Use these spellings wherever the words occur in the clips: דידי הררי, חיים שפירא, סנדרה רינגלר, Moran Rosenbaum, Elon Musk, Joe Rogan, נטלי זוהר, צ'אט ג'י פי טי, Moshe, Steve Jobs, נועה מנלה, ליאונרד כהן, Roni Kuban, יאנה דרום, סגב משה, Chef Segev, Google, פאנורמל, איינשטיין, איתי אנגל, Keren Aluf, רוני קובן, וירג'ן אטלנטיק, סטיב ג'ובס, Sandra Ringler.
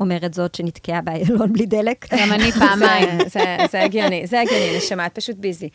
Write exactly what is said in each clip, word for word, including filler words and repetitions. אומרת זאת שנתקעה באיילון בלי דלק. גם אני פעמיים, זה הגיוני, זה הגיוני, נשמע, את פשוט ביזי.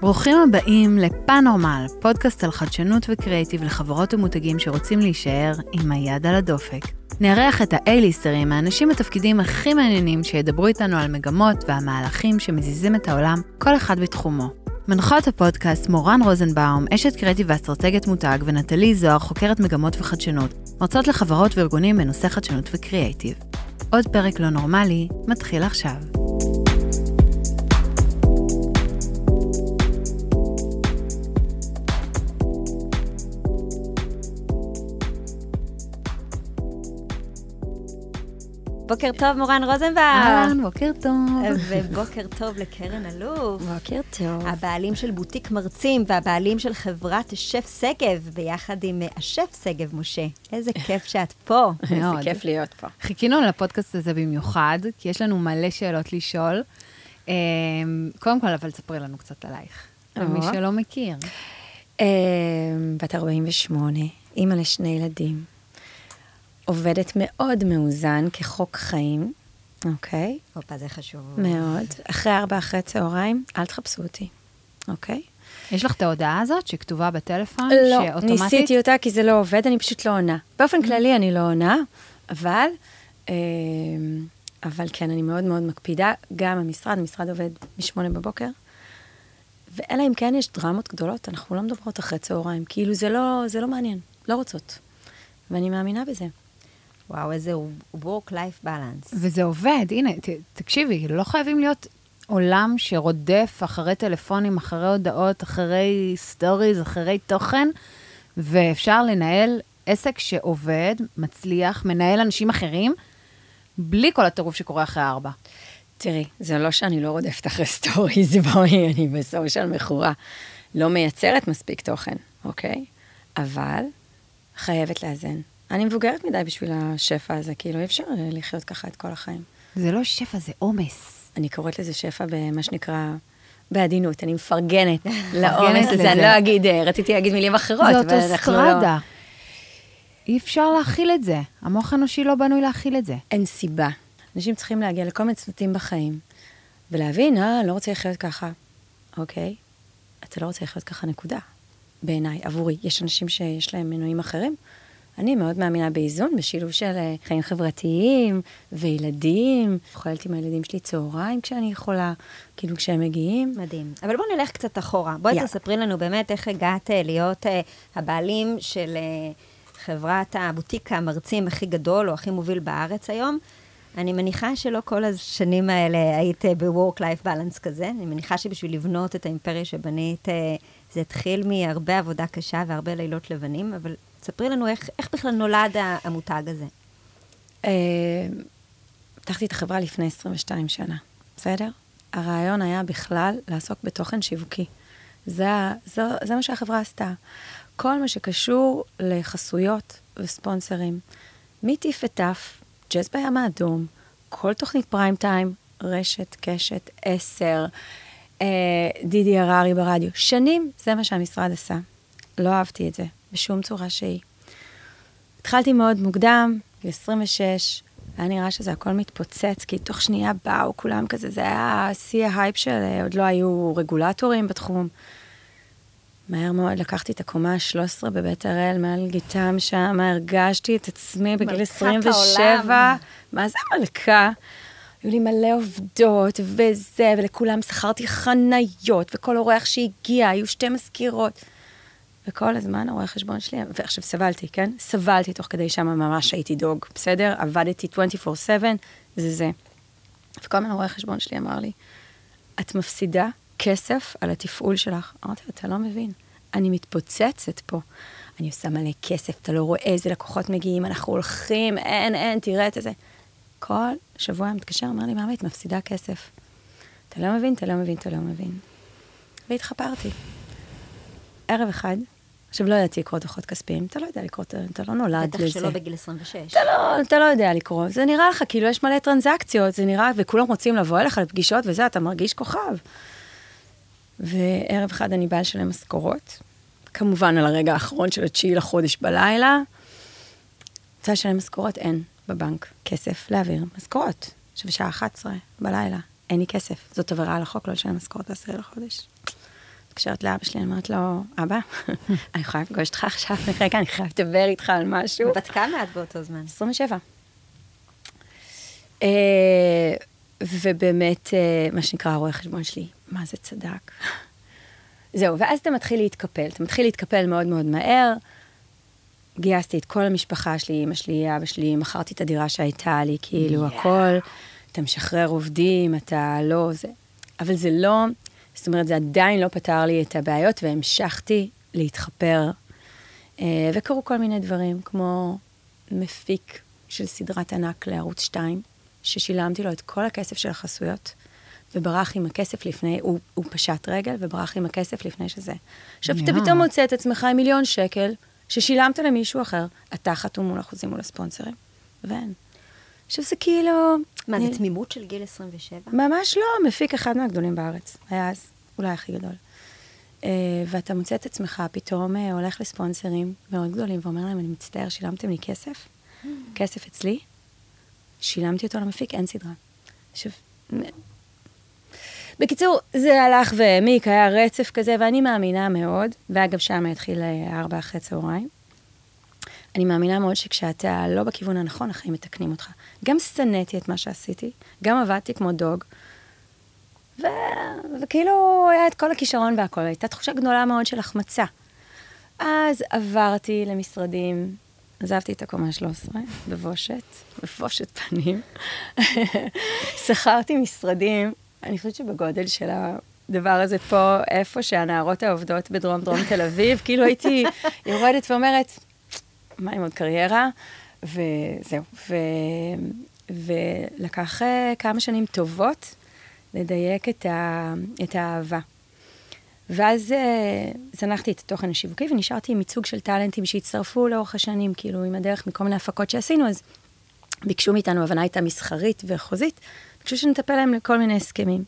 ברוכים הבאים לפאנורמל, פודקאסט על חדשנות וקריאטיב לחברות ומותגים שרוצים להישאר עם היד על הדופק. נארח את האייליסטרים, האנשים בתפקידים הכי מעניינים שידברו איתנו על מגמות והמהלכים שמזיזים את העולם, כל אחד בתחומו. מנחות הפודקאסט מורן רוזנבאום, אשת קריאטיב ואסטרטגית מותג, ונטלי זוהר, חוקרת מגמות וחדשנות, מרצות לחברות וארגונים בנושא חדשנות וקריאטיב. עוד פרק לא נורמלי, מתחיל עכשיו. בוקר טוב, מורן רוזנבאום. אהלן, בוקר טוב. ובוקר טוב לקרן אלוף. בוקר טוב. הבעלים של בוטיק מרצים והבעלים של חברת שף סגב, ביחד עם השף סגב, משה. איזה כיף שאת פה. איזה כיף להיות פה. חיכינו לפודקאסט הזה במיוחד, כי יש לנו מלא שאלות לשאול. קודם כל, אבל תספרי לנו קצת עלייך. למי שלא מכיר. בת ארבעים ושמונה, אמא לשני ילדים. עובדת מאוד מאוזן כחוק חיים, אוקיי? אופה, זה חשוב. מאוד. אחרי ארבע אחרי צהריים, אל תחפשו אותי, אוקיי? יש לך את ההודעה הזאת שכתובה בטלפון? לא, שאוטומטית... ניסיתי אותה כי זה לא עובד, אני פשוט לא עונה. באופן כללי אני לא עונה, אבל, אבל כן, אני מאוד מאוד מקפידה. גם המשרד, המשרד עובד משמונה בבוקר, ואלא אם כן יש דרמות גדולות, אנחנו לא מדברות אחרי צהריים, כאילו זה לא, זה לא מעניין, לא רוצות. ואני מאמינה בזה. וואו, איזה work-life balance. וזה עובד, הנה, ת, תקשיבי, לא חייבים להיות עולם שרודף אחרי טלפונים, אחרי הודעות, אחרי סטוריז, אחרי תוכן, ואפשר לנהל עסק שעובד, מצליח, מנהל אנשים אחרים, בלי כל הטירוף שקורה אחרי ארבע. תראי, זה לא שאני לא רודפת אחרי סטוריז, בואי, אני בסושיאל מכורה, לא מייצרת מספיק תוכן, אוקיי? אבל חייבת לאזן. אני מבוגרת מדי בשביל השפע הזה, כי לא אפשר לחיות ככה את כל החיים. זה לא שפע, זה אומס. אני קוראת לזה שפע במה שנקרא, בעדינות, אני מפרגנת לאומס הזה, אני לא אגיד, רציתי להגיד מילים אחרות, אבל אנחנו לא... זאת אוסטרדה. אי אפשר להכיל את זה. המוח האנושי לא בנוי להכיל את זה. אין סיבה. אנשים צריכים להגיע לכל מיני צמתים בחיים, ולהבין, אה, לא רוצה לחיות ככה. אוקיי, אתה לא רוצה לחיות ככה, נקודה. בעיניי, עבורי. יש אנשים שיש להם מנועים אחרים. אני מאוד מאמינה באיזון, בשילוב של חיים חברתיים וילדים. אוכלת עם הילדים שלי צהריים כשאני יכולה, כאילו כשהם מגיעים. מדהים. אבל בואו נלך קצת אחורה. בואי yeah. תספרי לנו באמת איך הגעת להיות הבעלים של חברת הבוטיק המרצים הכי גדול או הכי מוביל בארץ היום. אני מניחה שלא כל השנים האלה היית ב-work-life balance כזה. אני מניחה שבשביל לבנות את האימפריה שבנית... זה התחיל מהרבה עבודה קשה והרבה לילות לבנים, אבל תספרי לנו איך, איך בכלל נולד המותג הזה. פתחתי את החברה לפני עשרים ושתיים שנה, בסדר? הרעיון היה בכלל לעסוק בתוכן שיווקי. זה, זה, זה מה שהחברה עשתה. כל מה שקשור לחסויות וספונסרים, מטיף וטף, ג'אז בים האדום, כל תוכנית פריים טיים, רשת, קשת, עשר, דידי הררי ברדיו. שנים, זה מה שהמשרד עשה. לא אהבתי את זה, בשום צורה שהיא. התחלתי מאוד מוקדם, עשרים ושש, היה נראה שזה הכל מתפוצץ, כי תוך שנייה באו כולם כזה, זה היה שיא ההייפ של, עוד לא היו רגולטורים בתחום. מהר מאוד לקחתי את הקומה ה-שלוש עשרה בבית הראל, מעל גיטם שם, הרגשתי את עצמי בגיל עשרים ושבע. מה זה מלכה? היו לי מלא עובדות וזה, ולכולם שכרתי חניות, וכל אורח שהגיע, היו שתי מזכירות. וכל הזמן, אורח חשבון שלי, ועכשיו סבלתי, כן? סבלתי תוך כדי שם ממש הייתי דוג, בסדר? עבדתי עשרים וארבע שבע, זה זה. וכל הזמן אורח חשבון שלי אמר לי, את מפסידה כסף על התפעול שלך. אמרתי, אתה לא מבין, אני מתפוצצת פה. אני עושה מלא כסף, אתה לא רואה איזה לקוחות מגיעים, אנחנו הולכים, אין, אין, תראה את זה. כל שבוע מתקשר, אמר לי, מאמא, את מפסידה כסף. אתה לא מבין, אתה לא מבין, אתה לא מבין. והתחפרתי. ערב אחד, עכשיו לא ידעתי לקרוא דוחות כספיים, אתה לא יודע לקרוא, אתה לא נולד לזה. בטח שלא בגיל עשרים ושש. אתה לא, אתה לא יודע לקרוא. זה נראה לך, כאילו יש מלא טרנזקציות, זה נראה, וכולם רוצים לבוא אליך לפגישות, וזה, אתה מרגיש כוכב. וערב אחד אני באה לשלם משכורות, כמובן על הרגע האחרון של התשיעי לחודש בלילה, רוצה לשלם משכורות, אין בבנק כסף להעביר משכורות. עכשיו שעה אחת עשרה בלילה, אין לי כסף. זאת עבירה על החוק, לא לשלם משכורות לעשרה לחודש. התקשרת לאבא שלי, אני אמרת לו, אבא, אני יכולה לפגוש אותך עכשיו, רגע, אני חייב לדבר איתך על משהו. בת כמה את באותו זמן? עשרים ושבע. ובאמת, מה שנקרא, רואה חשבון שלי, מה זה צדק? זהו, ואז אתה מתחיל להתקפל, אתה מתחיל להתקפל מאוד מאוד מהר, גייסתי את כל המשפחה שלי, אמא שלי, אבא שלי, מכרתי את הדירה שהייתה לי, כאילו הכל, אתה משחרר עובדים, אתה לא, זה, אבל זה לא, זאת אומרת, זה עדיין לא פתר לי את הבעיות, והמשכתי להתחפר, וקרו כל מיני דברים, כמו מפיק של סדרת ענק לערוץ שתיים, ששילמתי לו את כל הכסף של החסויות, וברח עם הכסף לפני, הוא, הוא פשט רגל, וברח עם הכסף לפני שזה. עכשיו, yeah. אתה פתאום מוצא את עצמך עם מיליון שקל, ששילמת למישהו אחר, אתה חתום מול החוזים מול הספונסרים. ואין. עכשיו, זה כאילו... מה, אני... זה תמימות של גיל עשרים ושבע? ממש לא, מפיק אחד מהגדולים בארץ. היה אז, אולי הכי גדול. ואתה מוצא את עצמך, פתאום הולך לספונסרים מאוד גדולים, ואומר להם, אני מצטער, שילמתם לי כסף, כסף אצלי, שילמתי אותו למפיק, אין סדרה. עכשיו, בקיצור, זה הלך והעמיק, היה רצף כזה, ואני מאמינה מאוד, ואגב שם התחיל ארבע אחרי צהריים, אני מאמינה מאוד שכשאתה לא בכיוון הנכון, החיים מתקנים אותך. גם סנאתי את מה שעשיתי, גם עבדתי כמו דוג, ו... וכאילו היה את כל הכישרון והכל, הייתה תחושה גדולה מאוד של החמצה. אז עברתי למשרדים, עזבתי את הקומה שלוש עשרה, בבושת, בבושת פנים, שכרתי משרדים, אני חושבת שבגודל של הדבר הזה פה, איפה שהנערות העובדות בדרום דרום תל אביב, כאילו הייתי יורדת ואומרת, מה עם עוד קריירה? וזהו. ו... ולקח כמה שנים טובות לדייק את, ה... את האהבה. ואז זנחתי את התוכן השיווקי, ונשארתי עם ייצוג של טלנטים שהצטרפו לאורך השנים, כאילו עם הדרך מכל מיני הפקות שעשינו, אז ביקשו מאיתנו הבנה איתה מסחרית וחוזית, ביקשו שנטפל להם לכל מיני הסכמים.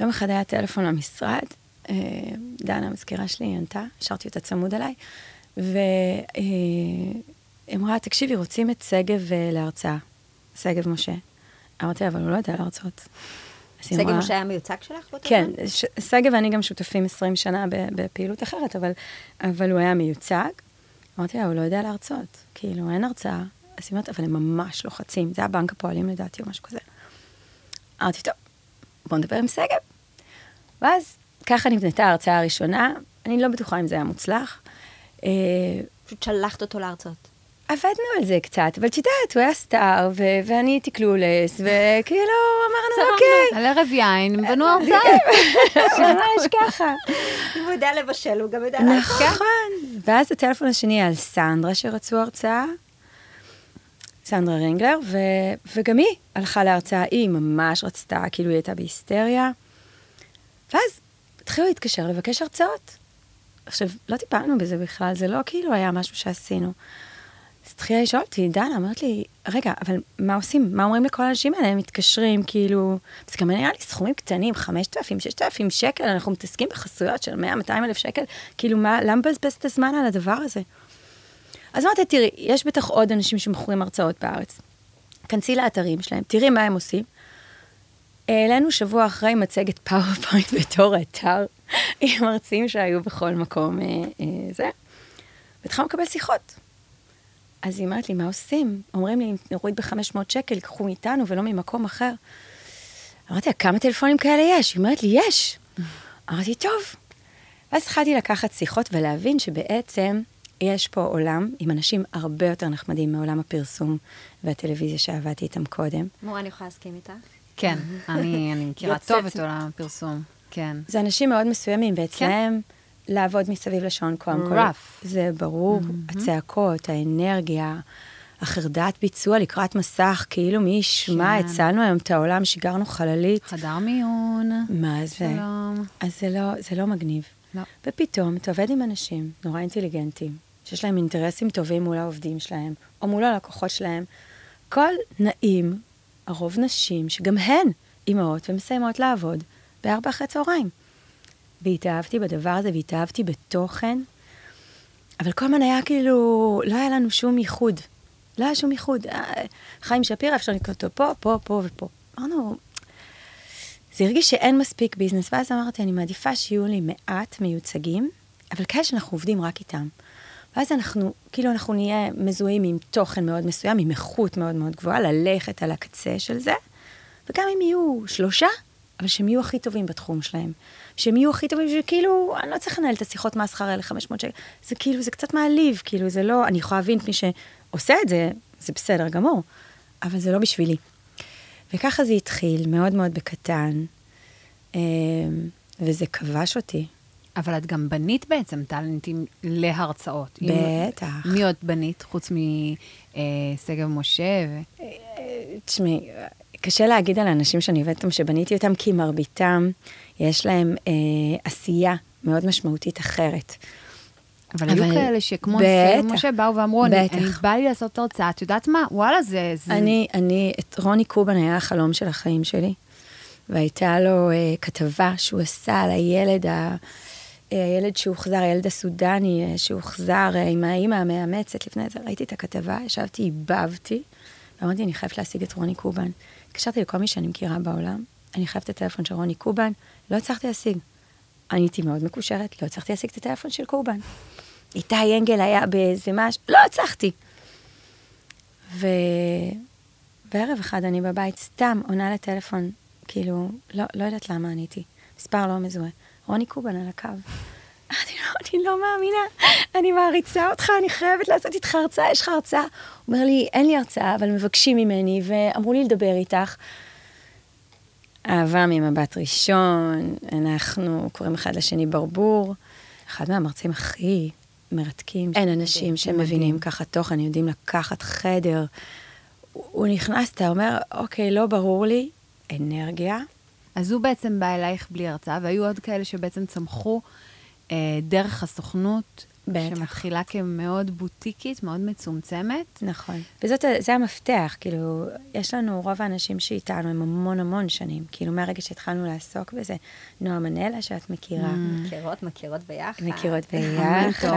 יום אחד היה טלפון למשרד, דנה, המזכירה שלי, ענתה, השארתי אותה צמוד עליי, ואמרה, תקשיבי, רוצים את סגב להרצאה, סגב משה. אמרתי, אבל הוא לא יודע להרצאות. סגב משה היה מיוצג שלך? כן, סגב ואני גם שותפים עשרים שנה בפעילות אחרת, אבל הוא היה מיוצג. אמרתי, הוא לא יודע להרצאות, כאילו אין הרצאה. אז היא אומרת, אבל הם ממש לוחצים, זה הבנק הפועלים לדעתי או משהו כזה. אמרתי, טוב, בוא נדבר עם סגב. ואז ככה נבנתה ההרצאה הראשונה, אני לא בטוחה אם זה היה מוצלח. פשוט שלחת אותו להרצאות. עבדנו על זה קצת, אבל שדעת, הוא היה סטאר, ואני הייתי קלולס, וכאילו אמרנו, אוקיי. על ערב יין, בנו הרצאה. ממש ככה. אם הוא יודע לבשל, הוא גם יודע להרצאה. נכון. ואז הטלפון השני על סנדרה שרצו הרצאה, סנדרה רינגלר, וגם היא הלכה להרצאה, היא ממש רצתה, כאילו היא הייתה בהיסטריה, ואז התחילו להתקשר לבקש הרצאות. עכשיו, לא טיפלנו בזה בכלל, זה לא כאילו היה משהו שעשינו. אז התחילה לשאול אותי, דנה, אמרת לי, רגע, אבל מה עושים? מה אומרים לכל האנשים האלה? הם מתקשרים, כאילו, אז גם היה לי סכומים קטנים, חמשת אלפים, ששת אלפים שקל, אנחנו מתעסקים בחסויות של מאה מאתיים אלף שקל, כאילו, למה בזבז את הזמן על הדבר הזה? אז אמרתי, תראי, יש בטח עוד אנשים שמוכרים הרצאות בארץ. כנסי לאתרים שלהם, תראי מה הם עושים. העלינו שבוע אחרי מצגת פאורפוינט בתור האתר, עם מרצים שהיו בכל מקום זה. והתחלנו לקבל שיחות. אז היא אמרת לי, מה עושים? אומרים לי, אם נוריד ב-חמש מאות שקל, קחו מאיתנו ולא ממקום אחר. אמרתי, כמה טלפונים כאלה יש? היא אמרת לי, יש. אמרתי, טוב. ואז התחלתי לקחת שיחות ולהבין שבעצם... יש פה עולם עם אנשים הרבה יותר נחמדים מעולם הפרסום והטלוויזיה שעבדתי איתם קודם. מורן, אני יכולה להסכים איתך? כן, אני מכירה טוב את עולם הפרסום. כן. זה אנשים מאוד מסוימים, ואצלם לעבוד מסביב לשעון קודם כל. זה ברור, הצעקות, האנרגיה, החרדת ביצוע לקראת מסך, כאילו מי ישמע, הצלנו היום את העולם, שיגרנו חללית. חדר מיון. מה זה? שלום. אז זה לא מגניב. ופתאום אתה עובד עם אנשים נורא אינטליגנטים, שיש להם אינטרסים טובים מול העובדים שלהם, או מול הלקוחות שלהם. כל נעים, הרוב נשים, שגם הן אימהות ומסיימות לעבוד, בארבע אחרי צהריים. והתאהבתי בדבר הזה, והתאהבתי בתוכן, אבל כל הזמן היה כאילו, לא היה לנו שום ייחוד, לא היה שום ייחוד, חיים שפירא, אפשר לקרוא אותו פה, פה, פה ופה. אמרנו, זה הרגיש שאין מספיק ביזנס, ואז אמרתי, אני מעדיפה שיהיו לי מעט מיוצגים, אבל כאלה שאנחנו עובדים רק איתם. ואז אנחנו, כאילו אנחנו נהיה מזוהים עם תוכן מאוד מסוים, עם איכות מאוד מאוד גבוהה, ללכת על הקצה של זה, וגם אם יהיו שלושה, אבל שהם יהיו הכי טובים בתחום שלהם. שהם יהיו הכי טובים, שכאילו, אני לא צריך לנהל את השיחות מהשכר האלה, חמש מאות שקל, זה כאילו, זה קצת מעליב, כאילו, זה לא, אני יכולה להבין את מי שעושה את זה, זה בסדר גמור, אבל זה לא בשבילי. וככה זה התחיל, מאוד מאוד בקטן, וזה כבש אותי. אבל את גם בנית בעצם טלנטים להרצאות. בטח. מי עוד בנית, חוץ מסגב משה? תשמעי, קשה להגיד על האנשים שאני עובדת אותם, שבניתי אותם, כי מרביתם יש להם אה, עשייה מאוד משמעותית אחרת. אבל, אבל היו כאלה שכמו סגב משה באו ואמרו, אני, אני בא לי לעשות הרצאה, את יודעת מה? וואלה, זה... זה... אני, אני, את רוני קובן היה החלום של החיים שלי, והייתה לו אה, כתבה שהוא עשה על הילד ה... הילד שהוחזר, הילד הסודני שהוחזר עם האמא המאמצת לפני זה, ראיתי את הכתבה, ישבתי, איבבתי, ואמרתי, אני חייבת להשיג את רוני קובן. התקשרתי לכל מי שאני מכירה בעולם, אני חייבת את הטלפון של רוני קובן, לא הצלחתי להשיג. אני הייתי מאוד מקושרת, לא הצלחתי להשיג את הטלפון של קובן. איתי אנגל היה באיזה משהו, לא הצלחתי. ובערב אחד אני בבית סתם עונה לטלפון, כאילו, לא, לא יודעת למה עניתי, מספר לא מזוהה. רוני קובן על הקו. אני לא מאמינה, אני מעריצה אותך, אני חייבת לעשות איתך הרצאה, יש לך הרצאה. הוא אומר לי, אין לי הרצאה, אבל מבקשים ממני, ואמרו לי לדבר איתך. אהבה ממבט ראשון, אנחנו קוראים אחד לשני ברבור. אחד מהמרצים הכי מרתקים. אין אנשים שמבינים ככה תוכן, יודעים לקחת חדר. הוא נכנס, אתה אומר, אוקיי, לא ברור לי, אנרגיה. אז הוא בעצם בא אלייך בלי הרצאה, והיו עוד כאלה שבעצם צמחו אה, דרך הסוכנות, בטח. שמתחילה כמאוד בוטיקית, מאוד מצומצמת. נכון. וזה המפתח, כאילו, יש לנו רוב האנשים שאיתנו, הם המון המון שנים, כאילו מהרגע שהתחלנו לעסוק בזה, נועה מנלה שאת מכירה. מכירות, מכירות ביחד. מכירות ביחד.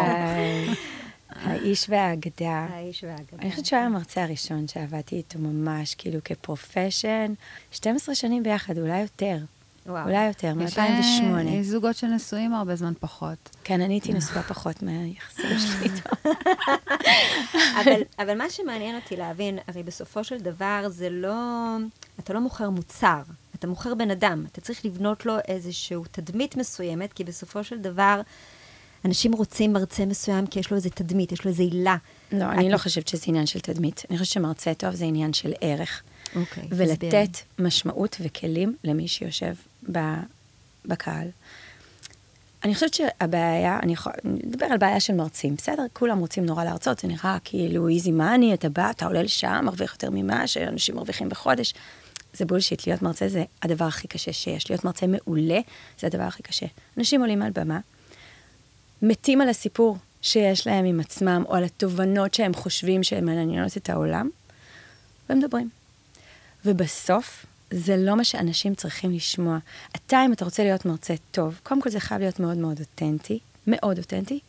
האיש והאגדה. האיש והאגדה. אני חושבת שהוא היה המרצה הראשון שעבדתי איתו ממש, כאילו כפרופשן, שתים עשרה שנים ביחד, אולי יותר. וואו. אולי יותר, מ-אלפיים ושמונה. יש זוגות שנשואים הרבה זמן פחות. כן, אני הייתי נשואה פחות מהיחסים שלי איתו. אבל מה שמעניין אותי להבין, הרי בסופו של דבר זה לא... אתה לא מוכר מוצר, אתה מוכר בן אדם. אתה צריך לבנות לו איזשהו תדמית מסוימת, כי בסופו של דבר... אנשים רוצים מרצה מסוים, כי יש לו איזה תדמית, יש לו איזה עילה. לא, אני לא חושבת שזה עניין של תדמית. אני חושבת שמרצה טוב זה עניין של ערך. אוקיי. ולתת משמעות וכלים למי שיושב בקהל. אני חושבת שהבעיה, אני מדבר על בעיה של מרצים, בסדר? כולם רוצים נורא להרצות, זה נראה כאילו איזי מאני, אתה בא, אתה עולה לשם, מרוויח יותר ממה שאנשים מרוויחים בחודש. זה בולשיט, להיות מרצה זה הדבר הכי קשה שיש. להיות מרצה מעולה זה הדבר הכי קשה. אנשים עולים על במה, מתים על הסיפור שיש להם עם עצמם, או על התובנות שהם חושבים שהם מעניינות את העולם, והם מדברים. ובסוף, זה לא מה שאנשים צריכים לשמוע. אתה, אם אתה רוצה להיות מרצה טוב, קודם כל זה חייב להיות מאוד מאוד אותנטי, מאוד אותנטי,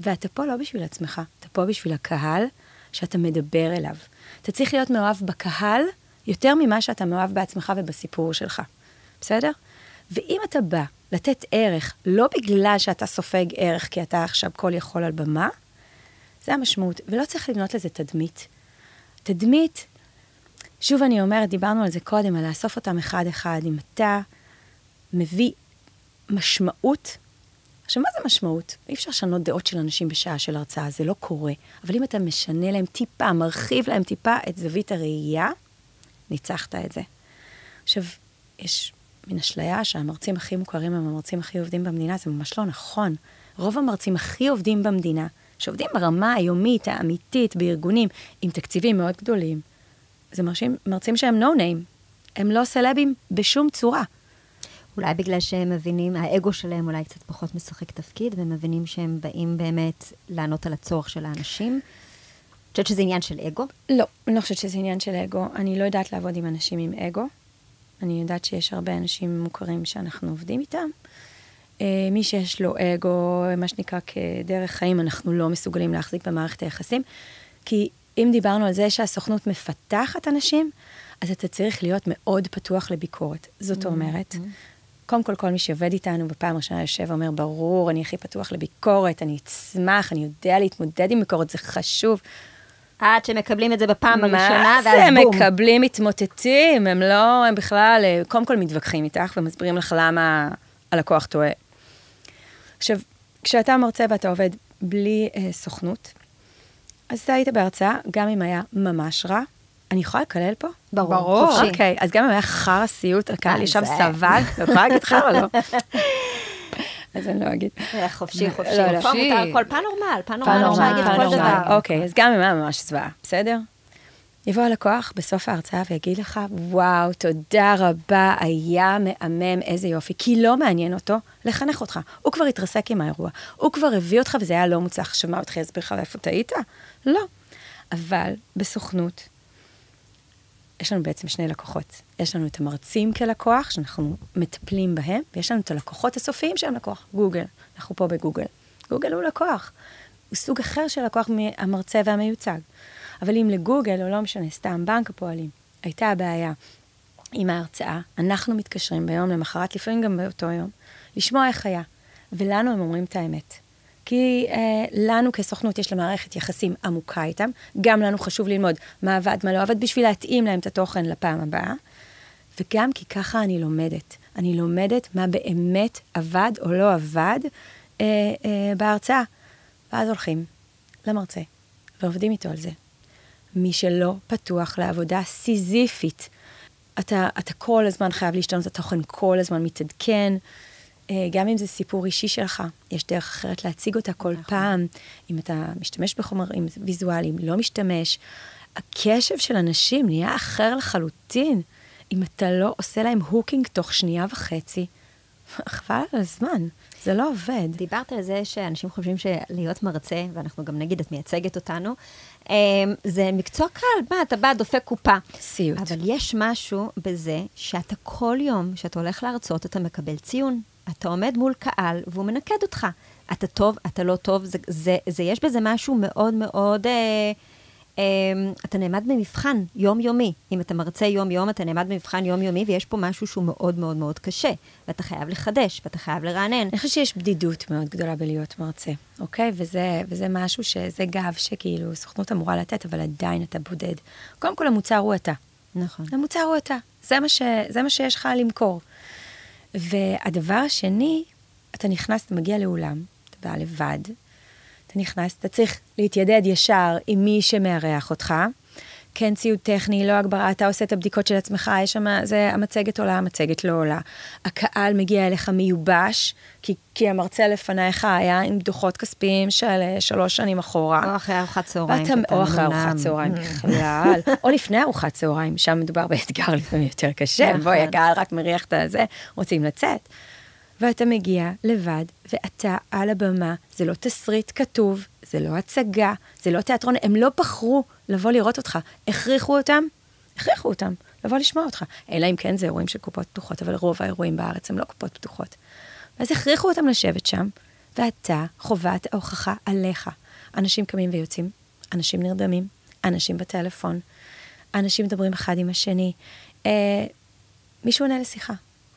ואתה פה לא בשביל עצמך, אתה פה בשביל הקהל שאתה מדבר אליו. אתה צריך להיות מאוהב בקהל יותר ממה שאתה מאוהב בעצמך ובסיפור שלך. בסדר? ואם אתה בא, לתת ערך, לא בגלל שאתה סופג ערך, כי אתה עכשיו כל יכול על במה, זה המשמעות, ולא צריך לבנות לזה תדמית. תדמית, שוב אני אומרת, דיברנו על זה קודם, על לאסוף אותם אחד אחד, אם אתה מביא משמעות, עכשיו מה זה משמעות? אי אפשר לשנות דעות של אנשים בשעה של הרצאה, זה לא קורה, אבל אם אתה משנה להם טיפה, מרחיב להם טיפה את זווית הראייה, ניצחת את זה. עכשיו, יש... מן השליה שהמרצים הכי מוכרים הם המרצים הכי עובדים במדינה, זה ממש לא נכון. רוב המרצים הכי עובדים במדינה, שעובדים ברמה היומית, האמיתית, בארגונים, עם תקציבים מאוד גדולים, זה מרצים, מרצים שהם no name. הם לא סלבים בשום צורה. אולי בגלל שהם מבינים, האגו שלהם אולי קצת פחות משחק תפקיד, והם מבינים שהם באים באמת לענות על הצורך של האנשים. את חושבת שזה עניין של אגו? לא, אני לא חושבת שזה עניין של אגו. אני לא יודעת לעבוד עם אנשים עם אגו. אני יודעת שיש הרבה אנשים מוכרים שאנחנו עובדים איתם, מי שיש לו אגו, מה שנקרא כדרך חיים, אנחנו לא מסוגלים להחזיק במערכת היחסים, כי אם דיברנו על זה שהסוכנות מפתחת אנשים, אז אתה צריך להיות מאוד פתוח לביקורת. זאת אומרת, קודם כל, כל מי שעובד איתנו בפעם ראשונה יושב ואומר, ברור, אני הכי פתוח לביקורת, אני אצמח, אני יודע להתמודד עם ביקורת, זה חשוב. עד שמקבלים את זה בפעם הראשונה, ואז בום. מקבלים, מתמוטטים, הם לא, הם בכלל, קודם כל מתווכחים איתך, ומסבירים לך למה הלקוח טועה. עכשיו, כשאתה מרצה ואתה עובד בלי אה, סוכנות, אז אתה היית בהרצאה, גם אם היה ממש רע, אני יכולה לקלל פה? ברור. ברור. אוקיי, אז גם אם היה חר הסיוט, הקהל ישב סבג, לא יכולה להגיד חר או לא? אז אני לא אגיד. חופשי, חופשי. לא, חופשי. כל פנורמל, פנורמל, אפשר להגיד כל דבר. אוקיי, אז גם אם היה ממש זוועה, בסדר? יבוא הלקוח בסוף ההרצאה ויגיד לך, וואו, תודה רבה, היה מהמם, איזה יופי, כי לא מעניין אותו לחנך אותך. הוא כבר התרסק עם האירוע, הוא כבר הביא אותך וזה היה לא מוצלח, שמה אותך יסביר לך איפה תהיית? לא. אבל בסוכנות, יש לנו בעצם שני לקוחות. יש לנו את המרצים כלקוח, שאנחנו מטפלים בהם, ויש לנו את הלקוחות הסופיים שהם לקוח, גוגל. אנחנו פה בגוגל. גוגל הוא לקוח. הוא סוג אחר של לקוח מהמרצה והמיוצג. אבל אם לגוגל, או לא משנה, סתם בנק הפועלים, הייתה הבעיה עם ההרצאה, אנחנו מתקשרים ביום למחרת, לפעמים גם באותו יום, לשמוע איך היה. ולנו הם אומרים את האמת. כי אה, לנו כסוכנות יש למערכת יחסים עמוקה איתם, גם לנו חשוב ללמוד מה עבד, מה לא עבד, בשביל להתאים להם את התוכן לפעם הבאה, וגם כי ככה אני לומדת. אני לומדת מה באמת עבד או לא עבד אה, אה, בהרצאה. ואז הולכים למרצה, ועובדים איתו על זה. מי שלא פתוח לעבודה סיזיפית, אתה, אתה כל הזמן חייב להשתנות, התוכן כל הזמן מתעדכן, גם אם זה סיפור אישי שלך, יש דרך אחרת להציג אותה כל פעם, אם אתה משתמש בחומרים ויזואליים, לא משתמש, הקשב של אנשים נהיה אחר לחלוטין, אם אתה לא עושה להם הוקינג תוך שנייה וחצי, חבל על הזמן, זה לא עובד. דיברת על זה שאנשים חושבים שלהיות מרצה, ואנחנו גם נגיד, את מייצגת אותנו, זה מקצוע קל, מה, אתה בא, דופק קופה. סיוט. אבל יש משהו בזה, שאתה כל יום, שאתה הולך להרצות, אתה מקבל ציון. אתה עומד מול קהל, והוא מנקד אותך. אתה טוב, אתה לא טוב, זה, זה, זה, יש בזה משהו מאוד מאוד, אה, אה, אתה נעמד במבחן יומיומי. אם אתה מרצה יום-יום, אתה נעמד במבחן יומיומי, ויש פה משהו שהוא מאוד מאוד מאוד קשה. ואתה חייב לחדש, ואתה חייב לרענן. אני חושבת שיש בדידות מאוד גדולה בלהיות מרצה, אוקיי? וזה, וזה משהו שזה גב שכאילו סוכנות אמורה לתת, אבל עדיין אתה בודד. קודם כל, המוצר הוא אתה. נכון. המוצר הוא אתה. זה מה ש, זה מה שיש לך למכור. והדבר השני, אתה נכנס, אתה מגיע לאולם, אתה בא לבד, אתה נכנס, אתה צריך להתיידד ישר עם מי שמארח אותך, כן ציוד טכני, לא הגברה, אתה עושה את הבדיקות של עצמך, יש שם, זה המצגת עולה, המצגת לא עולה. הקהל מגיע אליך מיובש, כי, כי המרצה לפניך היה עם דוחות כספיים של שלוש שנים אחורה. או אחרי ארוחת צהריים. או אחרי ארוחת צהריים בכלל. או לפני ארוחת צהריים, שם מדובר באתגר לפעמים יותר קשה, בואי, הקהל רק מריח את הזה, רוצים לצאת. ואתה מגיע לבד, ואתה על הבמה, זה לא תסריט כתוב, זה לא הצגה, זה לא תיאטרון, הם לא בחרו לבוא לראות אותך. הכריחו אותם? הכריחו אותם, לבוא לשמוע אותך. אלא אם כן, זה אירועים של קופות פתוחות, אבל רוב האירועים בארץ הם לא קופות פתוחות. אז הכריחו אותם לשבת שם, ואתה חובת ההוכחה עליך. אנשים קמים ויוצאים, אנשים נרדמים, אנשים בטלפון, אנשים מדברים אחד עם השני, אה, מישהו עונה לשיחה.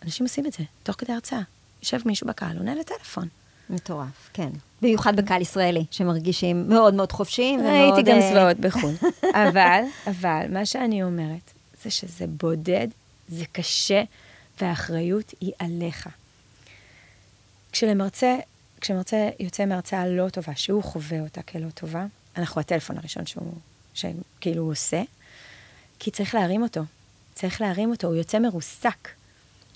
אנשים עושים את זה, תוך כדי הרצאה. יושב מישהו בקהל, עונה לטלפון. מטורף, כן. ביוחד בקהל ישראלי, שמרגישים מאוד מאוד חופשיים. ראיתי גם זוועות בחול. אבל, אבל, מה שאני אומרת, זה שזה בודד, זה קשה, והאחריות היא עליך. כשלמרצה, כשמרצה יוצא מהרצאה לא טובה, שהוא חווה אותה כלא טובה, אנחנו הטלפון הראשון שהוא, שכאילו הוא עושה, כי צריך להרים אותו. צריך להרים אותו, הוא יוצא מרוסק.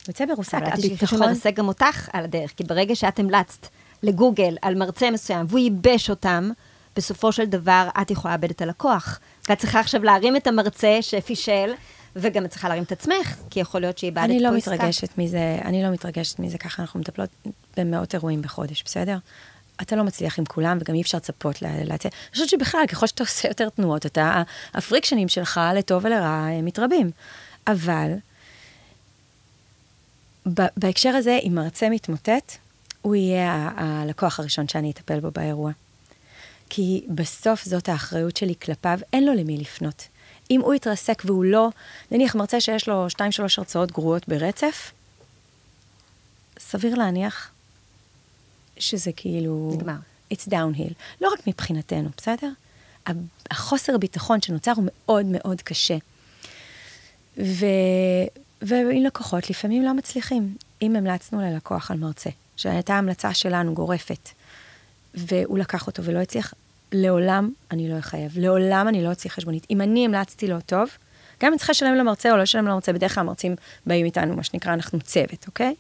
יוצא ברוסק, הביטחון. אבל תשמרסק גם אותך על הדרך, כי ברגע שאת המלצת לגוגל על מרצה מסוים, והוא ייבש אותם, בסופו של דבר את יכולה לאבד את הלקוח. ואת צריכה עכשיו להרים את המרצה שפישל, וגם את צריכה להרים את עצמך, כי יכול להיות שהיא בעדת פה עסקה. אני לא מתרגשת מזה, אני לא מתרגשת מזה, ככה אנחנו מטפלות במאות אירועים בחודש, בסדר? אתה לא מצליח עם כולם, וגם אי אפשר לצפות להציע. אני חושבת שבכלל, ככל שאתה עושה יותר תנועות, אתה, הפריקשנים שלך, לטוב ולרע, מתרבים. אבל בהקשר הזה, אם מרצה מתמוטט, הוא יהיה הלקוח הראשון שאני אטפל בו באירוע. כי בסוף זאת האחריות שלי כלפיו, אין לו למי לפנות. אם הוא יתרסק והוא לא, נניח מרצה שיש לו שתיים שלוש הרצאות גרועות ברצף, סביר להניח שזה כאילו... נגמר. It's downhill. לא רק מבחינתנו, בסדר? החוסר ביטחון שנוצר הוא מאוד מאוד קשה. ו... ועם לקוחות לפעמים לא מצליחים. אם המלצנו ללקוח על מרצה, שהייתה המלצה שלנו גורפת, והוא לקח אותו ולא הצליח, לעולם אני לא אחייב, לעולם אני לא אצליח חשבונית. אם אני המלצתי לו טוב, גם אני צריכה לשלם למרצה או לא לשלם למרצה, בדרך כלל המרצים באים איתנו, מה שנקרא, אנחנו צוות, אוקיי?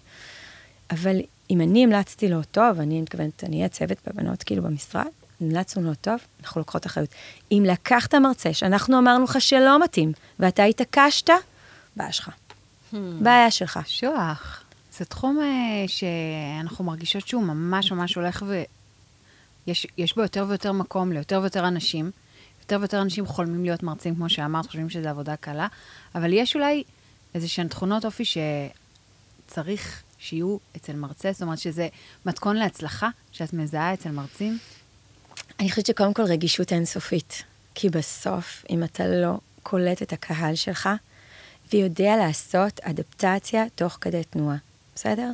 אבל אם אני המלצתי לו טוב, אני מתכוונת, אני אהיה צוות בבנות, כאילו במשרד, המלצנו לו טוב, אנחנו לוקחות אחריות. אם לקחת מרצה, שאנחנו אמרנו לך שלא מתאים, ואתה התעקשת, בעיה שלך. בעיה שלך. שוח. זה תחום שאנחנו מרגישות שהוא ממש ממש הולך ו... יש, יש בו יותר ויותר מקום ליותר ויותר אנשים, יותר ויותר אנשים חולמים להיות מרצים, כמו שאמרת, חושבים שזו עבודה קלה, אבל יש אולי איזושהי תכונות אופי שצריך שיהיו אצל מרצה, זאת אומרת שזה מתכון להצלחה, שאת מזהה אצל מרצים? אני חושבת שקודם כל רגישות אינסופית, כי בסוף, אם אתה לא קולט את הקהל שלך, ויודע לעשות אדפטציה תוך כדי תנועה, בסדר?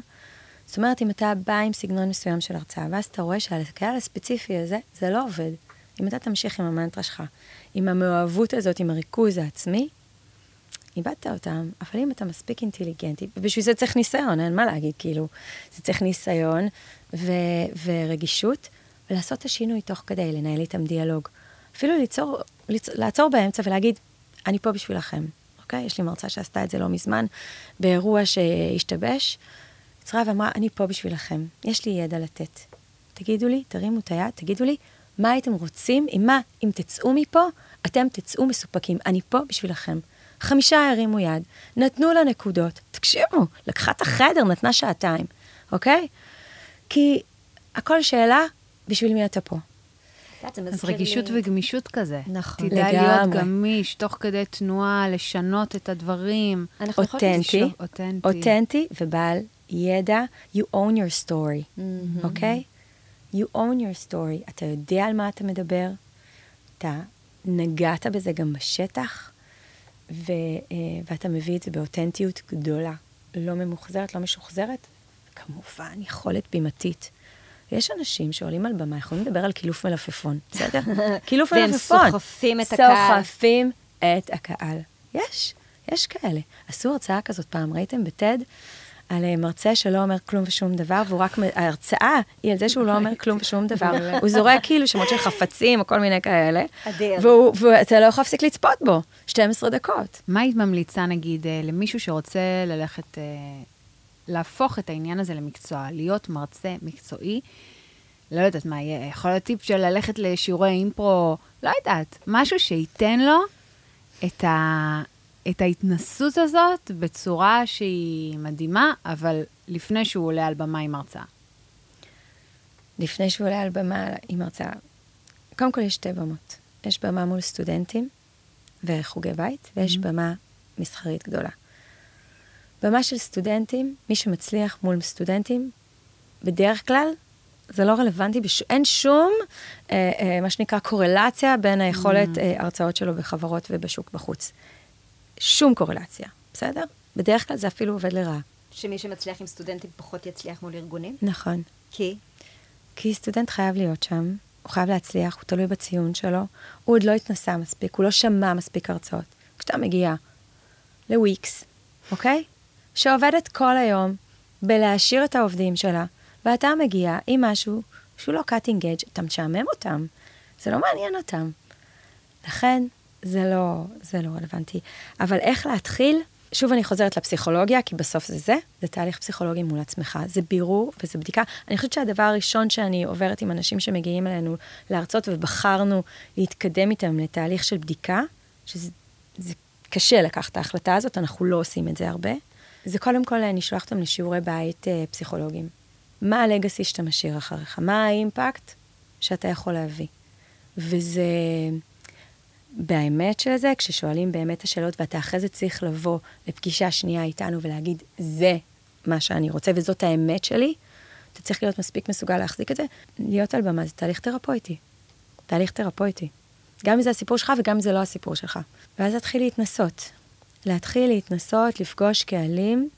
זאת אומרת, אם אתה בא עם סגנון מסוים של הרצאה, ואז אתה רואה שהקהל הספציפי הזה, זה לא עובד. אם אתה תמשיך עם המנטרה שלך, עם המאוהבות הזאת, עם הריכוז העצמי, איבדת אותם, אבל אם אתה מספיק אינטליגנטי, ובשביל זה צריך ניסיון, אין מה להגיד, כאילו, זה צריך ניסיון ו- ורגישות, ולעשות את השינוי תוך כדי, לנהל איתם דיאלוג. אפילו ליצור, ליצור, לעצור באמצע ולהגיד, אני פה בשבילכם, אוקיי? יש לי מרצה שעשתה את זה לא מזמן, באירוע שהשתבש, יצרה ואמרה, אני פה בשבילכם, יש לי ידע לתת. תגידו לי, תרימו את היד, תגידו לי, מה הייתם רוצים, עם מה, אם תצאו מפה, אתם תצאו מסופקים, אני פה בשבילכם. חמישה הרימו יד, נתנו לה נקודות, תקשיבו, לקחה את החדר, נתנה שעתיים, אוקיי? כי הכל שאלה, בשביל מי אתה פה? אז רגישות לי... וגמישות כזה. נכון. תדע לגמרי. להיות גמיש, תוך כדי תנועה, לשנות את הדברים. אותנטי, אותנטי. אותנטי ובעל ידע, you own your story, אוקיי? Mm-hmm. Okay? You own your story. אתה יודע על מה אתה מדבר, אתה נגעת בזה גם בשטח, ו, ואתה מביא את זה באותנטיות גדולה, לא ממוחזרת, לא משוחזרת, כמובן, יכולת בימתית. יש אנשים שעולים על במה, יכולים לדבר על קילוף מלפפון, בסדר? קילוף מלפפון. והם סוחפים את הקהל. סוחפים את הקהל. יש, יש כאלה. עשו הרצאה כזאת פעם, ראיתם בטד, על מרצה שלא אומר כלום ושום דבר, והוא רק, ההרצאה היא על זה שהוא לא אומר כלום ושום דבר. הוא זורק כאילו שמות של חפצים או כל מיני כאלה. אדיר. ואתה לא יכול להפסיק לצפות בו, שתים עשרה דקות. מה היית ממליצה, נגיד, למישהו שרוצה ללכת... להפוך את העניין הזה למקצוע, להיות מרצה מקצועי, לא יודעת מה יהיה, יכול להיות טיפ של ללכת לשיעורי אימפרו, לא יודעת, משהו שייתן לו את, ה, את ההתנסות הזאת בצורה שהיא מדהימה, אבל לפני שהוא עולה על במה עם הרצאה. לפני שהוא עולה על במה עם הרצאה, קודם כל יש שתי במות. יש במה מול סטודנטים וחוגי בית, ויש mm-hmm. במה מסחרית גדולה. במה של סטודנטים, מי שמצליח מול סטודנטים, בדרך כלל, זה לא רלוונטי, בש... אין שום, אה, אה, מה שנקרא, קורלציה בין היכולת mm. אה, הרצאות שלו בחברות ובשוק בחוץ. שום קורלציה, בסדר? בדרך כלל זה אפילו עובד לרעה. שמי שמצליח עם סטודנטים פחות יצליח מול ארגונים? נכון. כי? כי סטודנט חייב להיות שם, הוא חייב להצליח, הוא תלוי בציון שלו, הוא עוד לא התנסה מספיק, הוא לא שמע מספיק הרצאות. כשאתה מגיע לוויקס, אוקיי? שעובדת כל היום בלהשאיר את העובדים שלה, ואתה מגיע עם משהו שהוא לא cutting edge, אתה משעמם אותם, זה לא מעניין אותם. לכן, זה לא, זה לא רלוונטי. אבל איך להתחיל? שוב אני חוזרת לפסיכולוגיה, כי בסוף זה זה, זה תהליך פסיכולוגי מול עצמך, זה בירור וזה בדיקה. אני חושבת שהדבר הראשון שאני עוברת עם אנשים שמגיעים אלינו לארצות, ובחרנו להתקדם איתם לתהליך של בדיקה, שזה זה קשה לקחת את ההחלטה הזאת, אנחנו לא עושים את זה הרבה, זה קודם כל נשלח אותם לשיעורי בית פסיכולוגיים. מה הלגסי שאתה משאיר אחריך? מה האימפקט שאתה יכול להביא? וזה, באמת של זה, כששואלים באמת השאלות, ואתה אחרי זה צריך לבוא לפגישה שנייה איתנו ולהגיד, זה מה שאני רוצה, וזאת האמת שלי, אתה צריך להיות מספיק מסוגל להחזיק את זה. להיות על במה זה תהליך תרפויטי. תהליך תרפויטי. גם אם זה הסיפור שלך וגם אם זה לא הסיפור שלך. ואז להתחיל להתנסות. להתחיל להתנסות, לפגוש קהלים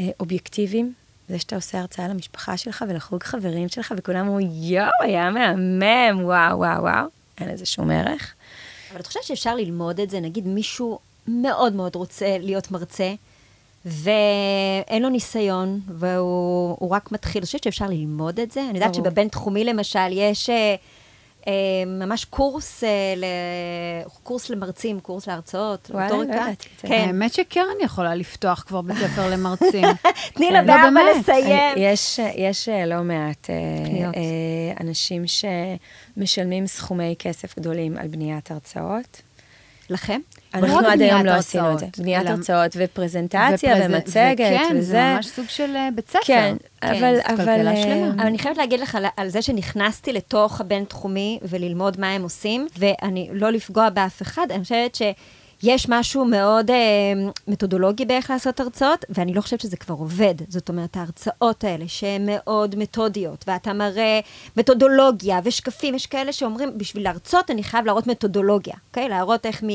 אה, אובייקטיביים. זה שאתה עושה הרצאה למשפחה שלך ולחוג חברים שלך, וכולם אומרים, יואו, היה מהמם, וואו, וואו, וואו. אין איזה שום ערך. אבל את חושבת שאפשר ללמוד את זה? נגיד מישהו מאוד מאוד רוצה להיות מרצה, ואין לו ניסיון, והוא רק מתחיל. אני חושבת שאפשר ללמוד את זה? אני יודעת שבבין תחומי למשל, יש אה, ממש קורס, אה, ל... קורס למרצים, קורס להרצאות. וואי, לא יודעת. כן. האמת שקרן יכולה לפתוח כבר בית ספר למרצים. תני לה באבא לסיים. יש, יש לא מעט אה, אה, אנשים שמשלמים סכומי כסף גדולים על בניית הרצאות. לכם? אנחנו עד היום לא עשינו את זה. בניית הרצאות ופרזנטציה ומצגת וזה. וכן, זה ממש סוג של בית ספר. כן, אבל אני חייבת להגיד לך על זה שנכנסתי לתוך הבינתחומי וללמוד מה הם עושים, ואני לא לפגוע באף אחד, אני חושבת שיש משהו מאוד מתודולוגי באיך לעשות הרצאות, ואני לא חושבת שזה כבר עובד. זאת אומרת, ההרצאות האלה שהן מאוד מתודיות, ואתה מראה מתודולוגיה ושקפים, יש כאלה שאומרים, בשביל להרצות אני חייב להראות מתודולוגיה, אוקיי? להראות איך מ...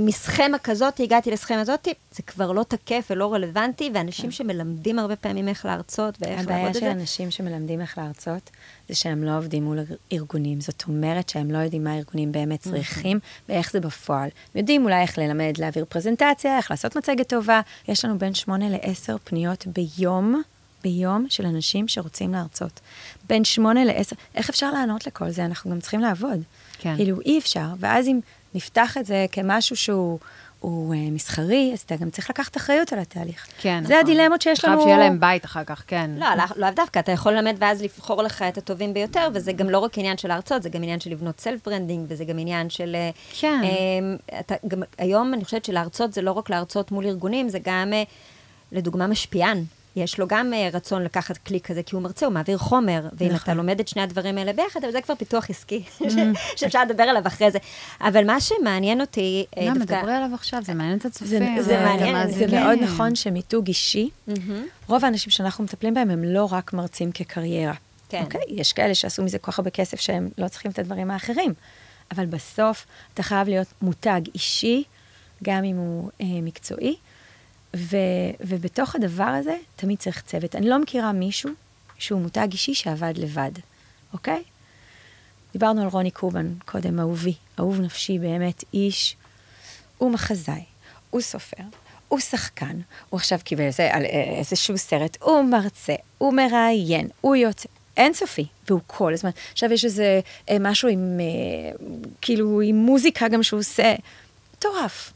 מסכמה כזאת, הגעתי לסכמה הזאת, זה כבר לא תקף ולא רלוונטי, ואנשים שמלמדים הרבה פעמים איך להרצות ואיך לעבוד את זה. הבעיה של אנשים שמלמדים איך להרצות, זה שהם לא עובדים מול ארגונים. זאת אומרת שהם לא יודעים מה הארגונים באמת צריכים, ואיך זה בפועל. יודעים אולי איך ללמד, להעביר פרזנטציה, איך לעשות מצגת טובה. יש לנו בין שמונה לעשר פניות ביום, ביום של אנשים שרוצים להרצות. בין שמונה לעשר, איך אפשר לענות לכל זה? אנחנו גם צריכים לעבוד. כאילו אי אפשר, ואז אם נפתח את זה כמשהו שהוא הוא, uh, מסחרי, אז אתה גם צריך לקחת אחריות על התהליך. כן, זה נכון. הדילמות שיש לנו... חייב שיהיה להם בית אחר כך, כן. לא, לא דווקא, אתה יכול ללמד ואז לבחור לך את הטובים ביותר, וזה גם לא רק עניין של הרצאות, זה גם עניין של לבנות סלף ברנדינג, וזה גם עניין של... כן. Uh, אתה, גם, היום אני חושבת שלהרצות זה לא רק להרצות מול ארגונים, זה גם, uh, לדוגמה, משפיען. יש לו גם uh, רצון לקחת קליק כזה, כי הוא מרצה, הוא מעביר חומר, ואם נכון. אתה לומד את שני הדברים האלה ביחד, אבל זה כבר פיתוח עסקי, שאפשר לדבר עליו אחרי זה. אבל מה שמעניין אותי... לא, דווקא... מדבר עליו עכשיו, זה מעניין את הצופים. זה, זה מעניין, זה מאוד נכון שמיתוג אישי. רוב האנשים שאנחנו מטפלים בהם, הם לא רק מרצים כקריירה. כן. אוקיי? יש כאלה שעשו מזה כל כך הרבה כסף, שהם לא צריכים את הדברים האחרים. אבל בסוף, אתה חייב להיות מותג אישי, גם אם הוא אה, מקצועי, ו- ובתוך הדבר הזה, תמיד צריך צוות. אני לא מכירה מישהו שהוא מותג אישי שעבד לבד, אוקיי? דיברנו על רוני קובן קודם, אהובי, אהוב נפשי, באמת איש. הוא מחזאי, הוא סופר, הוא שחקן, הוא עכשיו קיבל זה על איזשהו סרט, הוא מרצה, הוא מראיין, הוא יוצא, אינסופי, והוא כל הזמן. עכשיו יש איזה משהו עם, כאילו, עם מוזיקה גם שהוא עושה, טורף.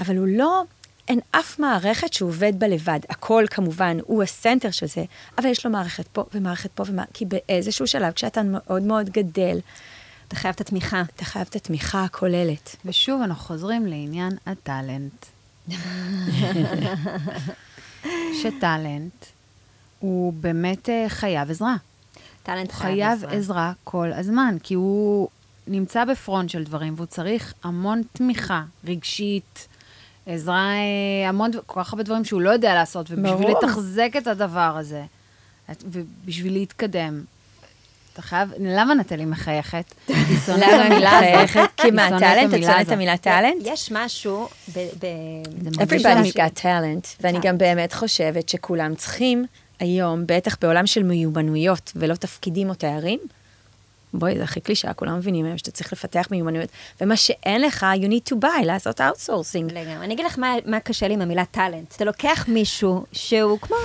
אבל הוא לא... אין אף מערכת שעובד בה לבד. הכל כמובן, הוא הסנטר של זה, אבל יש לו מערכת פה ומערכת פה, ומה... כי באיזשהו שלב, כשאתה מאוד מאוד גדל, אתה חייב את התמיכה. אתה חייב את התמיכה הכוללת. ושוב, אנחנו חוזרים לעניין הטלנט. שטלנט הוא באמת חייב עזרה. טלנט חייב, חייב עזרה. עזרה כל הזמן, כי הוא נמצא בפרונט של דברים, והוא צריך המון תמיכה רגשית, עזרה המון, כל כך הרבה דברים שהוא לא יודע לעשות, ובשביל לתחזק את הדבר הזה, ובשביל להתקדם, אתה חייב, למה נטלי מחייכת? היא שונאת המילה הזאת. כי מה, טלנט? את שונאת המילה טלנט? יש משהו... Everybody's got talent, ואני גם באמת חושבת שכולם צריכים היום, בטח בעולם של מיומנויות, ולא תפקידים או תארים, בואי, זה הכי קלישה, כולם מבינים היום שאתה צריך לפתח מיומנויות, ומה שאין לך, you need to buy, לעשות outsourcing. לגמרי, אני אגיד לך מה, מה קשה לי עם המילה טלנט. אתה לוקח מישהו שהוא כמו...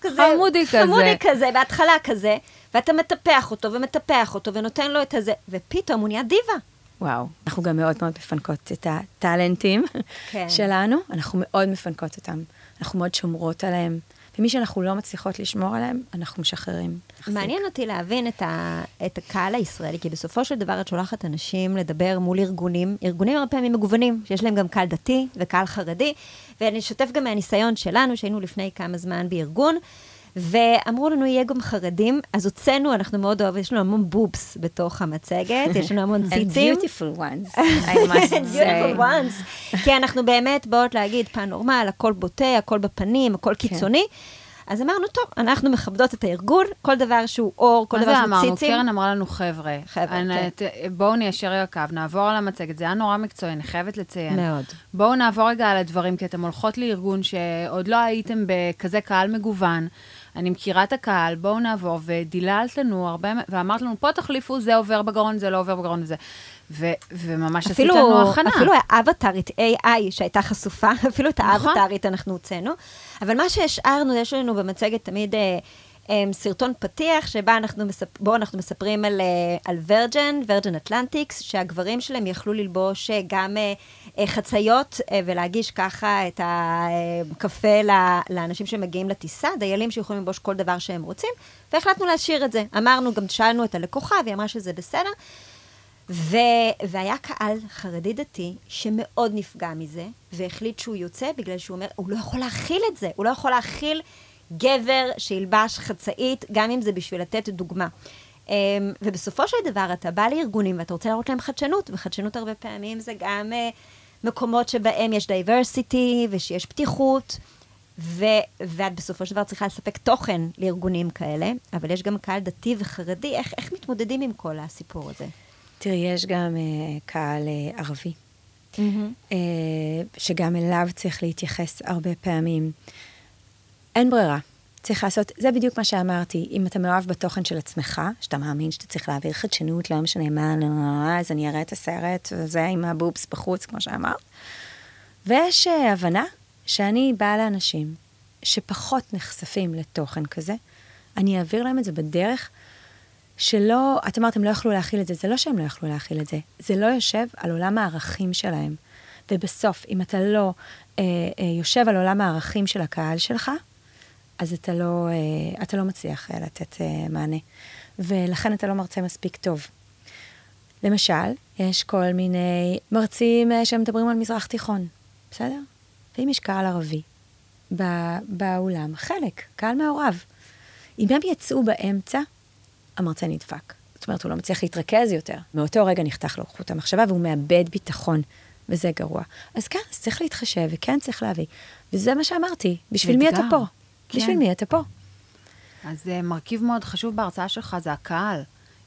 כזה, חמודי כזה. חמודי כזה, בהתחלה כזה, ואתה מטפח אותו ומטפח אותו ונותן לו את הזה, ופתאום הוא נהיה דיבה. וואו, אנחנו גם מאוד מאוד מפנקות את הטלנטים כן. שלנו, אנחנו מאוד מפנקות אותם, אנחנו מאוד שומרות עליהם. ומי שאנחנו לא מצליחות לשמור עליהם, אנחנו משחררים. מעניין אותי להבין את, ה, את הקהל הישראלי, כי בסופו של דבר את שולחת אנשים לדבר מול ארגונים, ארגונים הרבה פעמים מגוונים, שיש להם גם קהל דתי וקהל חרדי, ואני אשתף גם מהניסיון שלנו, שהיינו לפני כמה זמן בארגון, ואמרו לנו, יהיה גם חרדים, אז הוצאנו, אנחנו מאוד אוהבים, יש לנו המון בובס בתוך המצגת, יש לנו המון ציצים. And beautiful ones, I must say. beautiful ones. כי אנחנו באמת באות להגיד, פן נורמל, הכל בוטה, הכל בפנים, הכל קיצוני, אז אמרנו, טוב, אנחנו מכבדות את הארגון, כל דבר שהוא אור, כל דבר שהוא ציצים. קרן אמרה לנו, חבר'ה, בואו ניישר יקו, נעבור על המצגת, זה היה נורא מקצועי, אני חייבת לציין. מאוד. בואו נעבור רגע על הדברים, כי אתם הולכות לארגון שעוד לא הייתם בכזה קהל מגוון, אני מכירה את הקהל, בואו נעבור, ודיללת לנו הרבה, ואמרת לנו, פה תחליפו, זה עובר בגרון, זה לא עובר בגרון, וזה. ו- וממש עשית לנו הכנה. אפילו האבטרית, איי איי, שהייתה חשופה, אפילו את האבטרית אנחנו הוצאנו. אבל מה שהשארנו, יש לנו במצגת תמיד אה, אה, סרטון פתיח, שבו אנחנו, מספ... אנחנו מספרים על, אה, על וירג'ן, וירג'ן אטלנטיק, שהגברים שלהם יכלו ללבוש גם אה, חציות, אה, ולהגיש ככה את הקפה ל- לאנשים שמגיעים לטיסה, דיילים שיכולים ללבוש כל דבר שהם רוצים, והחלטנו להשאיר את זה. אמרנו, גם שאלנו את הלקוחה, והיא אמרה שזה בסדר, והיה קהל חרדי דתי שמאוד נפגע מזה, והחליט שהוא יוצא בגלל שהוא אומר, הוא לא יכול להכיל את זה, הוא לא יכול להכיל גבר שילבש חצאית, גם אם זה בשביל לתת דוגמה. ובסופו של דבר אתה בא לארגונים ואתה רוצה להראות להם חדשנות, וחדשנות הרבה פעמים זה גם מקומות שבהם יש דייברסיטי ושיש פתיחות, ואת בסופו של דבר צריכה לספק תוכן לארגונים כאלה, אבל יש גם קהל דתי וחרדי, איך מתמודדים עם כל הסיפור הזה? תראי, יש גם uh, קהל uh, ערבי, mm-hmm. uh, שגם אליו צריך להתייחס הרבה פעמים. אין ברירה, צריך לעשות, זה בדיוק מה שאמרתי, אם אתה מאוהב בתוכן של עצמך, שאתה מאמין שאתה צריך להעביר חדשנות, לא משנה מה, לא, לא, אז אני אראה את הסרט, וזה עם הבובס בחוץ, כמו שאמרת. ויש uh, הבנה שאני באה לאנשים שפחות נחשפים לתוכן כזה, אני אעביר להם את זה בדרך שלא, את אמרת, הם לא יכלו להכיל את זה, זה לא שהם לא יכלו להכיל את זה, זה לא יושב על עולם הערכים שלהם. ובסוף, אם אתה לא אה, אה, יושב על עולם הערכים של הקהל שלך, אז אתה לא, אה, אתה לא מצליח אה, לתת אה, מענה. ולכן אתה לא מרצה מספיק טוב. למשל, יש כל מיני מרצים אה, שמדברים על מזרח תיכון, בסדר? ואם יש קהל ערבי בא, באולם, חלק, קהל מעורב. אם הם יצאו באמצע, המרצה נדפק. זאת אומרת, הוא לא מצליח להתרכז יותר. מאותו רגע נחתך לו חוט המחשבה, והוא מאבד ביטחון, וזה גרוע. אז כן, אז צריך להתחשב, וכן צריך להביא. וזה מה שאמרתי, בשביל מי אתה פה? כן. בשביל מי אתה פה? אז מרכיב מאוד חשוב בהרצאה שלך, זה הקהל.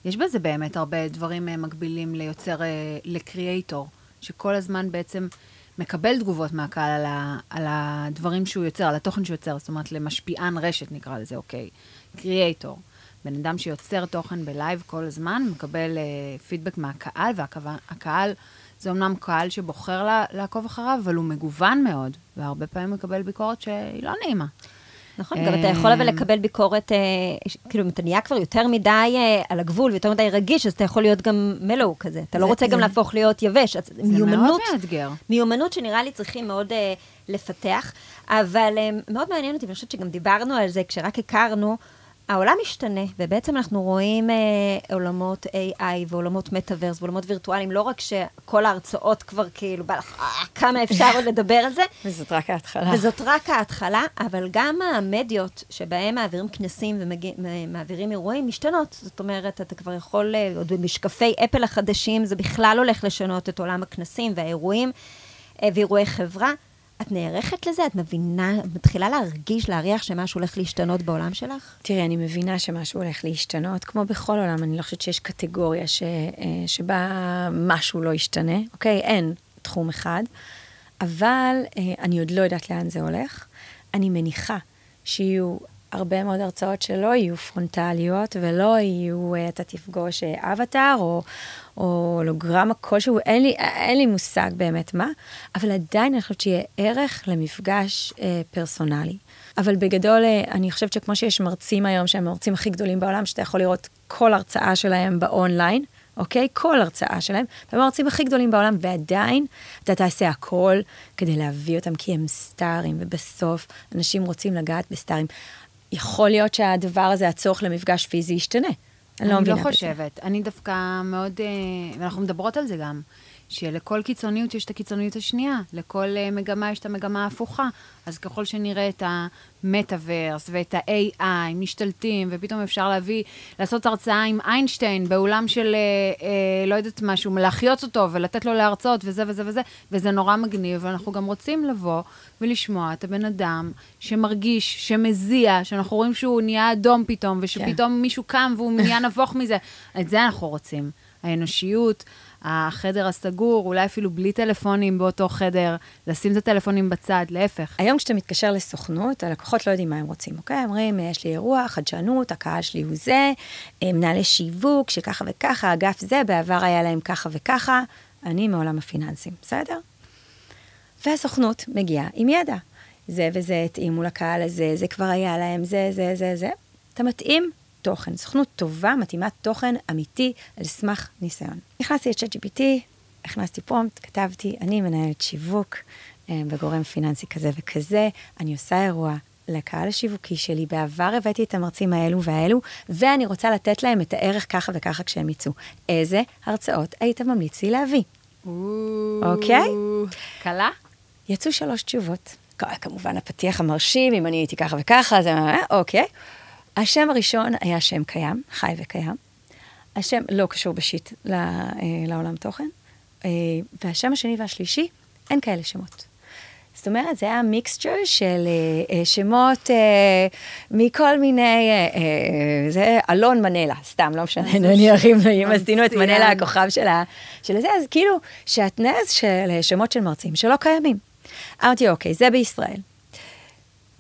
יש בזה באמת הרבה דברים מקבילים ליוצר, לקריאייטור, שכל הזמן בעצם מקבל תגובות מהקהל על, ה, על הדברים שהוא יוצר, על התוכן שהוא יוצר, זאת אומרת, למשפיען רשת נקרא לזה, אוקיי. קריאייטור. בן אדם שיוצר תוכן בלייב כל הזמן, מקבל uh, פידבק מהקהל, והקהל זה אומנם קהל שבוחר לה, לעקוב אחריו, אבל הוא מגוון מאוד, והרבה פעמים מקבל ביקורת שהיא לא נעימה. נכון, גם אתה יכול אבל לקבל ביקורת, כאילו אם אתה נהיה כבר יותר מדי על הגבול, ויותר מדי רגיש, אז אתה יכול להיות גם מלואו כזה. אתה לא רוצה גם להפוך להיות יבש. זה מאוד מאתגר. מיומנות שנראה לי צריכים מאוד לפתח, אבל מאוד מעניין אותי, ואני חושבת שגם דיברנו על זה, כשרק הכרנו, העולם משתנה, ובעצם אנחנו רואים אה, עולמות איי איי ועולמות מטאברס ועולמות וירטואליים, לא רק שכל ההרצאות כבר כאילו בא לך, אה, כמה אפשר עוד לדבר על זה. וזאת רק ההתחלה. וזאת רק ההתחלה, אבל גם המדיות שבהן מעבירים כנסים ומעבירים אירועים משתנות. זאת אומרת, אתה כבר יכול, עוד במשקפי אפל החדשים, זה בכלל הולך לשנות את עולם הכנסים והאירועים אה, ואירועי חברה. את נערכת לזה? את מבינה, את מתחילה להרגיש, להריח שמשהו הולך להשתנות בעולם שלך? תראי, אני מבינה שמשהו הולך להשתנות, כמו בכל עולם, אני לא חושבת שיש קטגוריה ש, שבה משהו לא ישתנה, אוקיי? אין תחום אחד, אבל אני עוד לא יודעת לאן זה הולך. אני מניחה שיהיו הרבה מאוד הרצאות שלא יהיו פרונטליות, ולא יהיו, אתה תפגוש אבטר, או... או הולוגרמה כלשהו, אין לי, אין לי מושג באמת מה, אבל עדיין אני חושבת שיהיה ערך למפגש אה, פרסונלי. אבל בגדול, אה, אני חושבת שכמו שיש מרצים היום, שהם המרצים הכי גדולים בעולם, שאתה יכול לראות כל הרצאה שלהם באונליין, אוקיי? כל הרצאה שלהם, והם המרצים הכי גדולים בעולם, ועדיין אתה תעשה הכל כדי להביא אותם, כי הם סטארים, ובסוף אנשים רוצים לגעת בסטארים. יכול להיות שהדבר הזה, הצורך למפגש פיזי, ישתנה. אני לא חושבת, אני דווקא מאוד, ואנחנו מדברות על זה גם, שלכל קיצוניות יש את הקיצוניות השנייה, לכל מגמה יש את המגמה ההפוכה, אז ככל שנראה את המטאוורס ואת ה-איי איי משתלטים, ופתאום אפשר להביא, לעשות הרצאה עם איינשטיין באולם של, אה, אה, לא יודעת משהו, להחיות אותו ולתת לו להרצאות וזה וזה וזה, וזה נורא מגניב, ואנחנו גם רוצים לבוא ולשמוע את הבן אדם שמרגיש, שמזיע, שאנחנו רואים שהוא נהיה אדום פתאום, ושפתאום כן. מישהו קם והוא נהיה נבוך מזה, את זה אנחנו רוצים. האנושיות, החדר הסגור, אולי אפילו בלי טלפונים באותו חדר, לשים את הטלפונים בצד, להפך. היום כשאתה מתקשר לסוכנות, הלקוחות לא יודעים מה הם רוצים, אוקיי? אומרים, יש לי אירוע, חדשנות, הקהל שלי הוא זה, מנהלי שיווק, שככה וככה, אגף זה, בעבר היה להם ככה וככה, אני מעולם הפיננסים, בסדר? והסוכנות מגיעה עם ידע. זה וזה, התאימו לקהל הזה, זה כבר היה להם, זה, זה, זה, זה. אתה מתאים? תוכן, סוכנות טובה, מתאימת תוכן אמיתי על סמך ניסיון. נכנסתי את צ'אט ג'י פי טי, הכנסתי פרומפט, כתבתי, אני מנהלת שיווק בגורם פיננסי כזה וכזה, אני עושה אירוע לקהל השיווקי שלי, בעבר הבאתי את המרצים האלו והאלו, ואני רוצה לתת להם את הערך ככה וככה כשהם יצאו. איזה הרצאות היית ממליץ לי להביא? אוקיי? קלה? יצאו שלוש תשובות. כמובן הפתיח המרשים, אם אני הייתי ככה וככה, זה אוקיי. השם הראשון היה שם קיים, חי וקיים. השם לא קשור בשיט לעולם תוכן. והשם השני והשלישי, אין כאלה שמות. זאת אומרת, זה היה מיקסצ'ר של שמות מכל מיני, זה אלון מנלה, סתם, לא משנה, נניח אם עשינו את מנלה, הכוכב של זה, אז כאילו שהתנז של שמות של מרצים שלא קיימים. אמרתי, אוקיי, זה בישראל.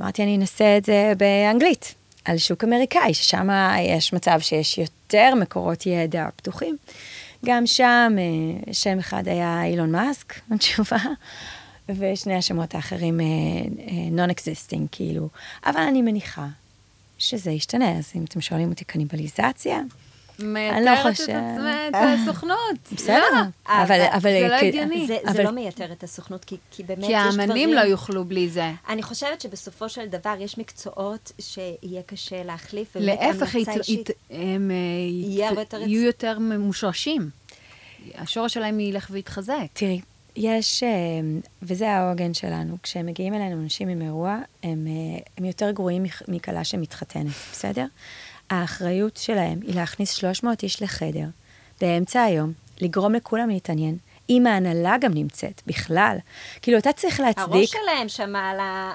אמרתי, אני אנסה את זה באנגלית. על שוק אמריקאי, ששם יש מצב שיש יותר מקורות ידע פתוחים. גם שם, שם אחד היה אילון מאסק, התשובה, ושני השמות האחרים non-existing, כאילו. אבל אני מניחה שזה ישתנה, אז אם אתם שואלים אותי קניבליזציה, מייתרת את הסוכנות. בסדר. זה לא הגיוני. זה לא מייתר את הסוכנות, כי באמת יש דברים... כי האמנים לא יוכלו בלי זה. אני חושבת שבסופו של דבר יש מקצועות שיהיה קשה להחליף. להפך, הם יהיו יותר ממושרשים. השורש שלהם ילך ויתחזק. תראי, יש, וזה העוגן שלנו, כשהם מגיעים אלינו אנשים עם אירוע, הם יותר גרועים מכלה שמתחתנת, בסדר? האחריות שלהם היא להכניס שלוש מאות איש לחדר, באמצע היום, לגרום לכולם להתעניין, אם ההנהלה גם נמצאת, בכלל. כאילו, אתה צריך להצדיק... הראש שלהם שמע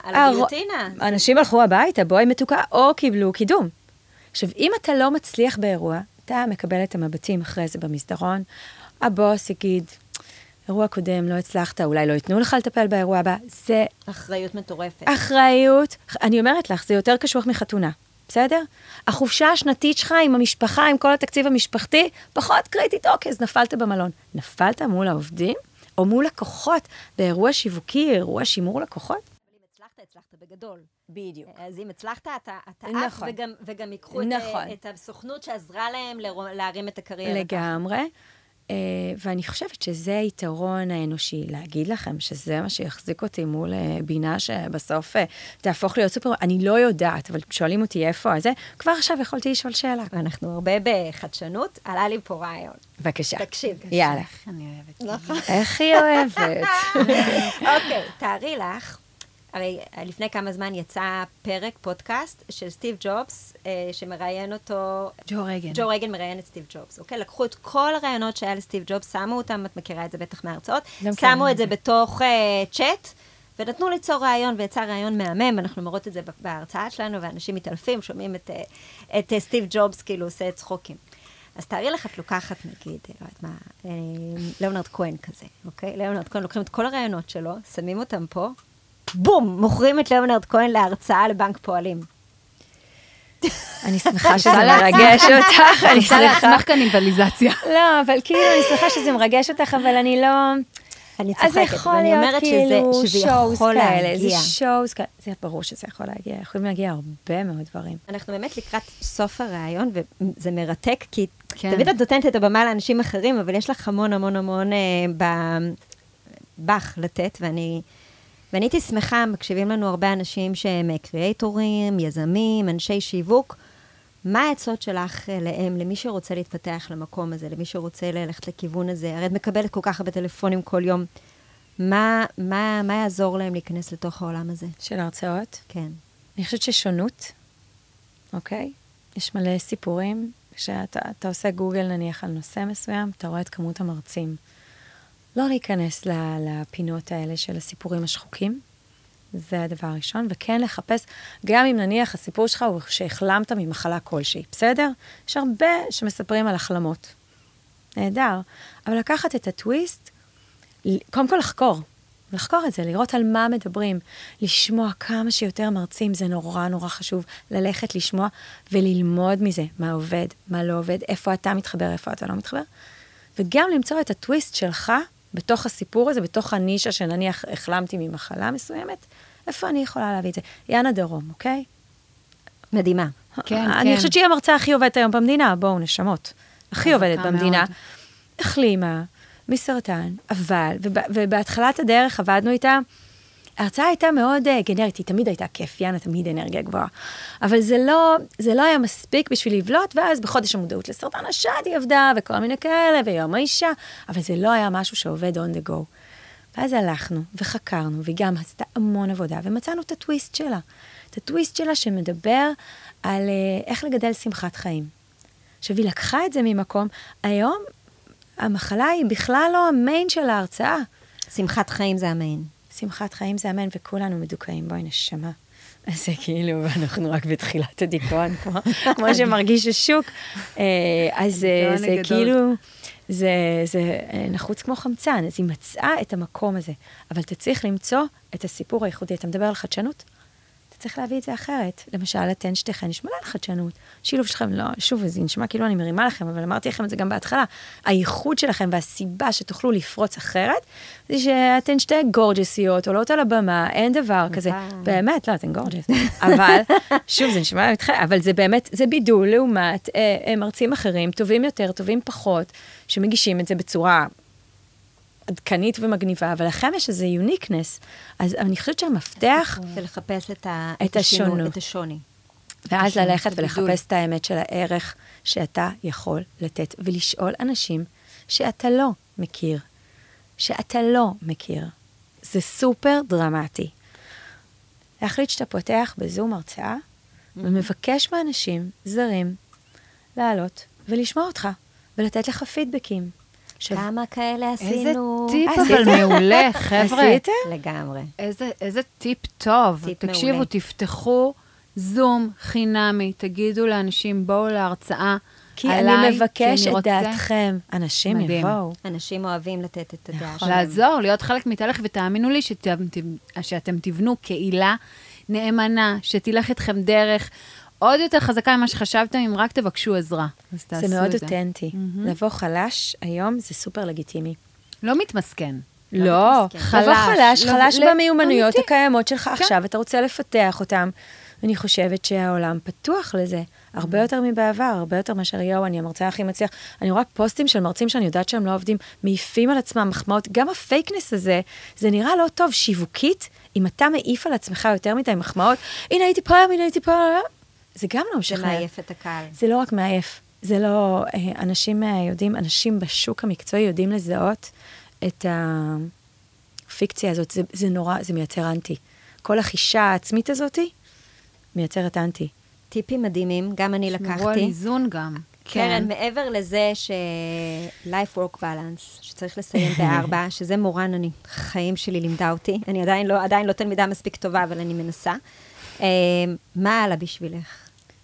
על הגיליוטינה. אנשים הלכו הביתה, בואי מתוקה, או קיבלו קידום. עכשיו, אם אתה לא מצליח באירוע, אתה מקבל את המבטים אחרי זה במסדרון, הבוס יגיד, אירוע קודם, לא הצלחת, אולי לא ייתנו לך לטפל באירוע הבא, זה... אחריות מטורפת. אחריות, אני אומרת לך, זה יותר קשוח מחתונה. בסדר? החופשה השנתית שלך עם המשפחה, עם כל התקציב המשפחתי, פחות קריטית, אוקיי, אז נפלת במלון. נפלת מול העובדים, או מול לקוחות, באירוע שיווקי, אירוע שימור לקוחות? אם הצלחת, הצלחת בגדול. בדיוק. אז אם הצלחת, אתה אף, וגם יקחו את הסוכנות שעזרה להם להרים את הקריירה. לגמרי. ואני חושבת שזה היתרון האנושי, להגיד לכם שזה מה שיחזיק אותי מול בינה שבסוף תהפוך להיות סופר, אני לא יודעת, אבל שואלים אותי איפה, אז כבר עכשיו יכולתי לשאול שאלה. אנחנו הרבה בחדשנות, עלה לי פה רעיון. בבקשה. תקשיב. יאללה. אני אוהבת. איך היא אוהבת. אוקיי, תארי לך, הרי לפני כמה זמן יצא פרק, פודקאסט, של סטיב ג'ובס, אה, שמראיין אותו... ג'ו רגן. ג'ו רגן מראיין את סטיב ג'ובס, אוקיי? לקחו את כל הרעיונות שהיה לסטיב ג'ובס, שמו אותם, את מכירה את זה בטח מההרצאות, שמו כן. את זה בתוך אה, צ'אט, ונתנו ליצור רעיון, ויצא רעיון מהמם, אנחנו מראות את זה בהרצאה שלנו, ואנשים מתעלפים, שומעים את, אה, את אה, סטיב ג'ובס, כאילו עושה את צחוקים. אז תארי לך, את לוקחת, נגיד, לא יודעת מה, אה, ליאונרד כהן כזה, אוקיי? ליאונרד כהן, לוקחים את כל הרעיונות שלו, שמים אותם פה, בום, מוכרים את ליאונרד כהן להרצאה לבנק פועלים. אני שמחה שזה מרגש אותך. אני שמחה קניבליזציה. לא, אבל כאילו, אני שמחה שזה מרגש אותך, אבל אני לא... אני צוחקת, ואני אומרת שזה יכול להגיע. זה שואוס כאלה, זה ברור שזה יכול להגיע. יכולים להגיע הרבה מאוד דברים. אנחנו באמת לקראת סוף הרעיון, וזה מרתק, כי תמיד את נותנת את הבמה לאנשים אחרים, אבל יש לך המון המון המון בך לתת, ואני... ואני הייתי שמחה, מקשיבים לנו הרבה אנשים שהם קריאייטורים, יזמים, אנשי שיווק, מה העצות שלך להם, למי שרוצה להתפתח למקום הזה, למי שרוצה ללכת לכיוון הזה? הרי את מקבלת כל כך הרבה טלפונים כל יום. מה, מה, מה יעזור להם להיכנס לתוך העולם הזה? של הרצאות? כן. אני חושבת ששונות, אוקיי? יש מלא סיפורים, שאתה אתה עושה גוגל נניח על נושא מסוים, אתה רואה את כמות המרצים. לא להיכנס לפינות האלה של הסיפורים השחוקים, זה הדבר הראשון, וכן לחפש, גם אם נניח הסיפור שלך הוא שהחלמת ממחלה כלשהי, בסדר? יש הרבה שמספרים על החלמות. נהדר. אבל לקחת את הטוויסט, קודם כל לחקור, לחקור את זה, לראות על מה מדברים, לשמוע כמה שיותר מרצים, זה נורא נורא חשוב, ללכת לשמוע וללמוד מזה, מה עובד, מה לא עובד, איפה אתה מתחבר, איפה אתה לא מתחבר, וגם למצוא את הטוויסט שלך, בתוך הסיפור הזה, בתוך הנישה שנניח החלמתי ממחלה מסוימת, איפה אני יכולה להביא את זה? יאנה דרום, אוקיי? מדהימה. כן, אני כן. חושבת שהיא המרצה הכי עובדת היום במדינה, בואו נשמות. הכי עובדת במדינה. מאוד. החלימה, מסרטן, אבל, ובא, ובהתחלת הדרך עבדנו איתה, ההרצאה הייתה מאוד uh, גנרית, היא תמיד הייתה כיף, יאנה תמיד אנרגיה גבוהה. אבל זה לא, זה לא היה מספיק בשביל לבלוט, ואז בחודש המודעות לסרטן השד היא עבדה, וכל מיני כאלה, ויום האישה, אבל זה לא היה משהו שעובד on the go. ואז הלכנו, וחקרנו, והיא גם עשתה המון עבודה, ומצאנו את הטוויסט שלה. את הטוויסט שלה שמדבר על uh, איך לגדל שמחת חיים. עכשיו, היא לקחה את זה ממקום, היום המחלה היא בכלל לא המיין של ההרצאה. שמחת חיים זה המיין. שמחת חיים זה אמן, וכולנו מדוכאים, בואי נשמה. אז זה כאילו, ואנחנו רק בתחילת הדיכאון, כמו שמרגיש השוק. אז זה כאילו, זה נחוץ כמו חמצן, אז היא מצאה את המקום הזה. אבל אתה צריך למצוא את הסיפור הייחודי. אתה מדבר על חדשנות? אתה צריך להביא את זה אחרת. למשל, אתן שתיכן, נשמע על חדשנות. שילוב שלכם, לא, שוב, זה נשמע כאילו אני מרימה לכם, אבל אמרתי לכם את זה גם בהתחלה. הייחוד שלכם והסיבה שתוכלו לפרוץ אחרת, זה שאתן שתי גורג'סיות, עולות על הבמה, אין דבר כזה. באמת, לא, אתן גורג'ס. אבל, שוב, זה נשמע איתכם, אבל זה באמת, זה בידול לעומת מרצים אחרים, טובים יותר, טובים פחות, שמגישים את זה בצורה עדכנית ומגניבה, אבל לכם יש איזה יוניקנס, אז אני חושבת שהמפתח זה לחפש את, ה... את, השונו, את השוני. ואז השוני, ללכת ולחפש את האמת של הערך שאתה יכול לתת, ולשאול אנשים שאתה לא מכיר, שאתה לא מכיר. זה סופר דרמטי. להחליט שאתה פותח בזום הרצאה, mm-hmm. ומבקש מאנשים זרים לעלות ולשמוע אותך, ולתת לך פידבקים. כמה כאלה עשינו. איזה טיפ אבל מעולה, חבר'ה. עשיתם? לגמרי. איזה טיפ טוב. תקשיבו, תפתחו זום חינמי, תגידו לאנשים, בואו להרצאה. כי אני מבקש את דעתכם. אנשים יבואו. אנשים אוהבים לתת את הדעה שלנו. לעזור, להיות חלק מתהליך, ותאמינו לי שאתם תבנו קהילה נאמנה, שתלך אתכם דרך עוד יותר חזקה ממה שחשבתם, אם רק תבקשו עזרה. זה מאוד אותנטי. לבוא חלש היום זה סופר לגיטימי. לא מתמסכן. לא, לבוא חלש, חלש במיומנויות הקיימות שלך עכשיו, אתה רוצה לפתח אותם. אני חושבת שהעולם פתוח לזה, הרבה יותר מבעבר, הרבה יותר מאשר יואו, אני המרצה הכי מצליח. אני רואה פוסטים של מרצים שאני יודעת שהם לא עובדים, מעיפים על עצמם מחמאות, גם הפייקנס הזה, זה נראה לא טוב, שיווקית, אם אתה מעיף על עצמך יותר מדי מחמאות, הנה הייתי פה, הנה הייתי פה, זה גם לא משכנע. זה מעייף את הקהל. זה לא רק מעייף. זה לא, אנשים יודעים, אנשים בשוק המקצועי יודעים לזהות את הפיקציה הזאת. זה, זה נורא, זה מייצר אנטי. כל החישה העצמית הזאת מייצרת אנטי. טיפים מדהימים, גם אני לקחתי. שמרו על איזון גם. קרן, מעבר לזה ש-life work balance, שצריך לסיים בארבע, שזה מורן, אני, חיים שלי לימדה אותי. אני עדיין לא, עדיין לא תלמידה מספיק טובה, אבל אני מנסה. מה הלאה בשבילך?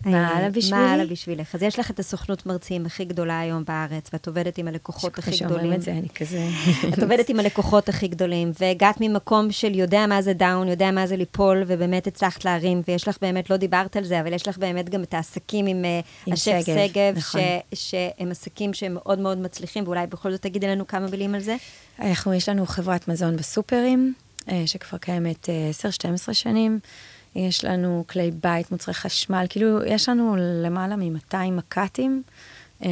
מה הלאה בשבילי? מה הלאה בשבילך? אז יש לך את הסוכנות מרצים הכי גדולה היום בארץ, ואת עובדת עם הלקוחות הכי גדולים. את זה, אני כזה. את עובדת עם הלקוחות הכי גדולים, והגעת ממקום של יודע מה זה דאון, יודע מה זה ליפול, ובאמת הצלחת להרים, ויש לך באמת, לא דיברת על זה, אבל יש לך באמת גם את העסקים עם השף סגב, שהם עסקים שהם מאוד מאוד מצליחים, ואולי בכל זאת תגידי לנו כמה מילים על זה. אנחנו, יש לנו חברת מזון בסופרים, שכבר קיימת עשר שתים עשרה שנים. יש לנו כלי בית, מוצרי חשמל, כאילו יש לנו למעלה מ-מאתיים מקטים, אה,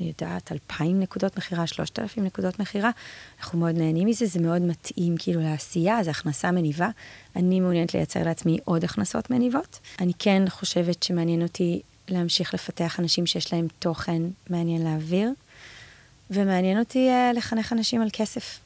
אני יודעת, אלפיים נקודות מחירה, שלושת אלפים נקודות מחירה, אנחנו מאוד נהנים מזה, זה מאוד מתאים כאילו לעשייה, זה הכנסה מניבה, אני מעוניינת לייצר לעצמי עוד הכנסות מניבות, אני כן חושבת שמעניין אותי להמשיך לפתח אנשים שיש להם תוכן מעניין להעביר, ומעניין אותי לחנך אנשים על כסף.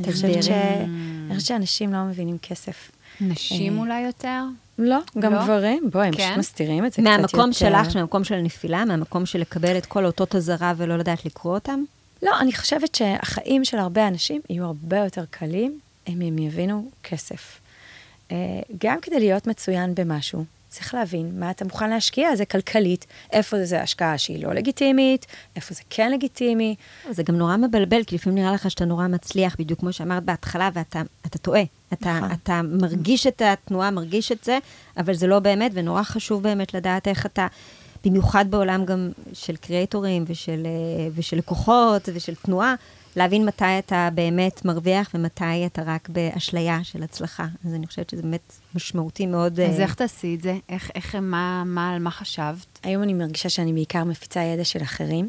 אני חושבת ש... אני חושבת שאנשים לא מבינים כסף. נשים אולי יותר? לא, גם גברים. בואי, הם פשוט מסתירים את זה קצת יותר. מהמקום שלך, מהמקום של הנפילה, מהמקום של לקבל את כל אותות הזרה ולא לדעת לקרוא אותם? לא, אני חושבת שהחיים של הרבה אנשים יהיו הרבה יותר קלים אם הם יבינו כסף. גם כדי להיות מצוין במשהו, צריך להבין מה אתה מוכן להשקיע, זה כלכלית, איפה זה השקעה שהיא לא לגיטימית, איפה זה כן לגיטימי. זה גם נורא מבלבל, כי לפעמים נראה לך שאתה נורא מצליח, בדיוק כמו שאמרת בהתחלה, ואתה אתה טועה. אתה, אתה מרגיש את התנועה, מרגיש את זה, אבל זה לא באמת, ונורא חשוב באמת לדעת איך אתה, במיוחד בעולם גם של קריאטורים, ושל, ושל לקוחות, ושל תנועה, להבין מתי אתה באמת מרוויח, ומתי אתה רק באשליה של הצלחה. אז אני חושבת שזה באמת משמעותי מאוד. אז איך תעשי את זה? איך, איך, מה, מה, על מה חשבת? היום אני מרגישה שאני בעיקר מפיצה ידע של אחרים.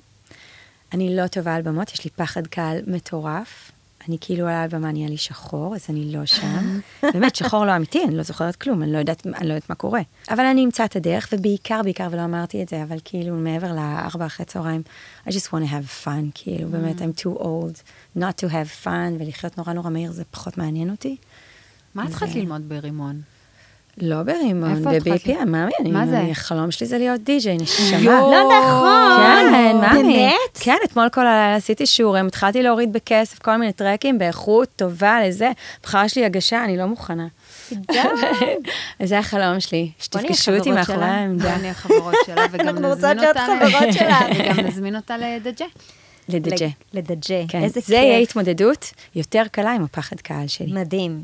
אני לא טובה על במות, יש לי פחד קהל מטורף. אני כאילו על הבמה נהיה לי שחור, אז אני לא שם. באמת, שחור לא אמיתי, אני לא זוכרת כלום, אני לא יודעת, אני לא יודעת מה קורה. אבל אני אמצא את הדרך, ובעיקר, בעיקר, ולא אמרתי את זה, אבל כאילו מעבר לארבע אחרי צהריים, I just want to have fun, כאילו, באמת, I'm too old not to have fun, ולחיות נורא נורא מהיר, זה פחות מעניין אותי. מה את צריכה ללמוד ברימון? לא ברימון, ב-בי פי אם, מאמי, מה זה? החלום שלי זה להיות די-ג'יי, נשמה. לא נכון. כן, מאמי. באמת? כן, אתמול כל הלילה עשיתי שיעורים, התחלתי להוריד בכסף כל מיני טרקים, באיכות טובה לזה. בחרה שלי הגשה, אני לא מוכנה. אז זה החלום שלי, שתפגשו אותי מאחורי העמדה. אני החברות שלה, וגם נזמין אותה. וגם נזמין אותה לדג'ה. לדג'ה. לדג'ה. זה יהיה התמודדות יותר קלה עם הפחד קהל שלי. מדהים.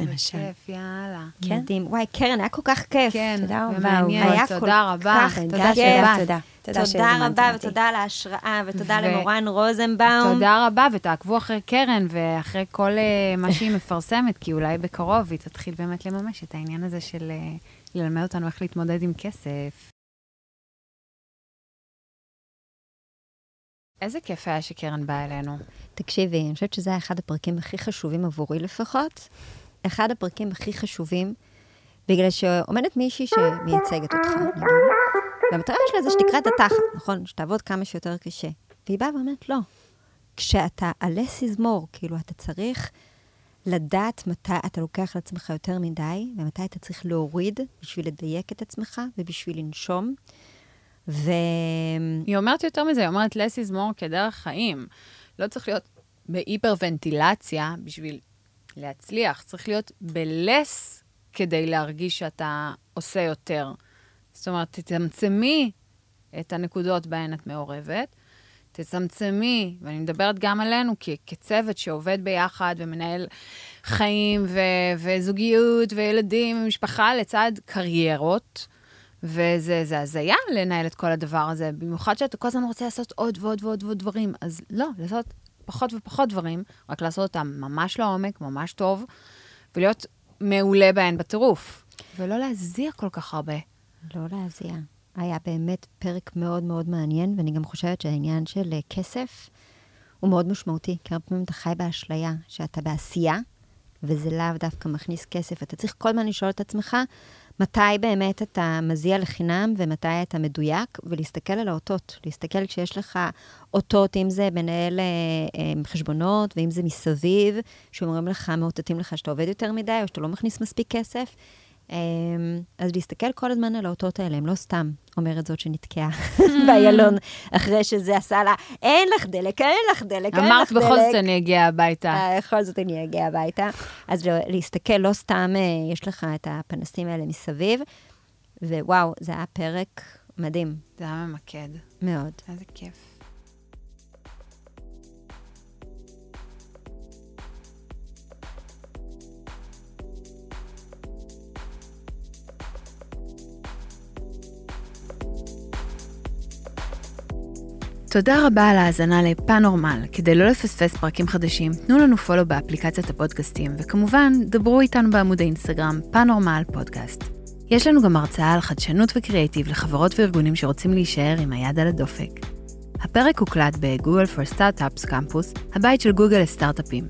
למשל. כיף, יאללה. מדהים. וואי, קרן, היה כל כך כיף. כן, ומעניין, תודה רבה. תודה שבאת. תודה. תודה רבה, ותודה על ההשראה, ותודה למורן רוזנבאום. תודה רבה, ותעקבו אחרי קרן, ואחרי כל מה שהיא מפרסמת, כי אולי בקרוב היא תתחיל באמת לממש את העניין הזה של ללמד אותנו איך להתמודד עם כסף. איזה כיף היה שקרן באה אלינו. תקשיבי, אני חושבת שזה היה אחד הפרקים הכי חשובים עבורי לפחות. אחד הפרקים הכי חשובים, בגלל שעומדת מישהי שמייצגת אותך, נגיד. והמטרה שלה זה שתקרא את התחת, נכון? שתעבוד כמה שיותר קשה. והיא באה ואומרת, לא. כשאתה עלי סזמור, כאילו אתה צריך לדעת מתי אתה לוקח לעצמך יותר מדי, ומתי אתה צריך להוריד בשביל לדייק את עצמך ובשביל לנשום. ו... היא אומרת יותר מזה, היא אומרת less is more כדרך חיים. לא צריך להיות בהיפרוונטילציה בשביל להצליח, צריך להיות ב-less כדי להרגיש שאתה עושה יותר. זאת אומרת, תצמצמי את הנקודות בהן את מעורבת, תצמצמי, ואני מדברת גם עלינו כ- כצוות שעובד ביחד ומנהל חיים ו- וזוגיות וילדים ומשפחה לצד קריירות, וזה, זה הזיה לנהל את כל הדבר הזה, במיוחד שאתה כל הזמן רוצה לעשות עוד ועוד ועוד ועוד דברים, אז לא, לעשות פחות ופחות דברים, רק לעשות אותם ממש לעומק, ממש טוב, ולהיות מעולה בהן בטירוף, ולא להזיע כל כך הרבה. לא להזיע. היה באמת פרק מאוד מאוד מעניין, ואני גם חושבת שהעניין של כסף הוא מאוד משמעותי, כי הרבה פעמים אתה חי באשליה, שאתה בעשייה, וזה לאו דווקא מכניס כסף, אתה צריך כל הזמן לשאול את עצמך, מתי באמת אתה מזיע לחינם, ומתי אתה מדויק, ולהסתכל על האותות, להסתכל כשיש לך אותות, אם זה בנהל חשבונות, ואם זה מסביב, שאומרים לך, מאותתים לך שאתה עובד יותר מדי, או שאתה לא מכניס מספיק כסף, אז להסתכל כל הזמן על האותות האלה, הם לא סתם, אומרת זאת שנתקעה באיילון, אחרי שזה עשה לה, אין לך דלק, אין לך דלק, אמרת בכל זאת אני אגיע הביתה. בכל זאת אני אגיע הביתה. אז להסתכל, לא סתם יש לך את הפנסים האלה מסביב, ווואו, זה היה פרק מדהים. זה היה ממקד. מאוד. איזה כיף. תודה רבה על ההאזנה לפנורמל. כדי לא לפספס פרקים חדשים, תנו לנו פולו באפליקציית הפודקאסטים, וכמובן, דברו איתנו בעמוד האינסטגרם, פנורמל פודקאסט. יש לנו גם הרצאה על חדשנות וקריאטיב לחברות וארגונים שרוצים להישאר עם היד על הדופק. הפרק הוקלט בגוגל פור סטארט-אפס קמפוס, הבית של גוגל לסטארט-אפים.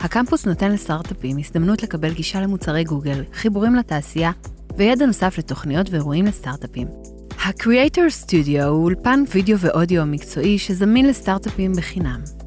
הקמפוס נותן לסטארט-אפים הזדמנות לקבל גישה למוצרי גוגל, חיבורים לתעשייה וידע נוסף לתוכניות ואירועים לסטארט-אפים. ה-Creator Studio הוא אולפן וידאו ואודיו מקצועי שזמין לסטארט-אפים בחינם.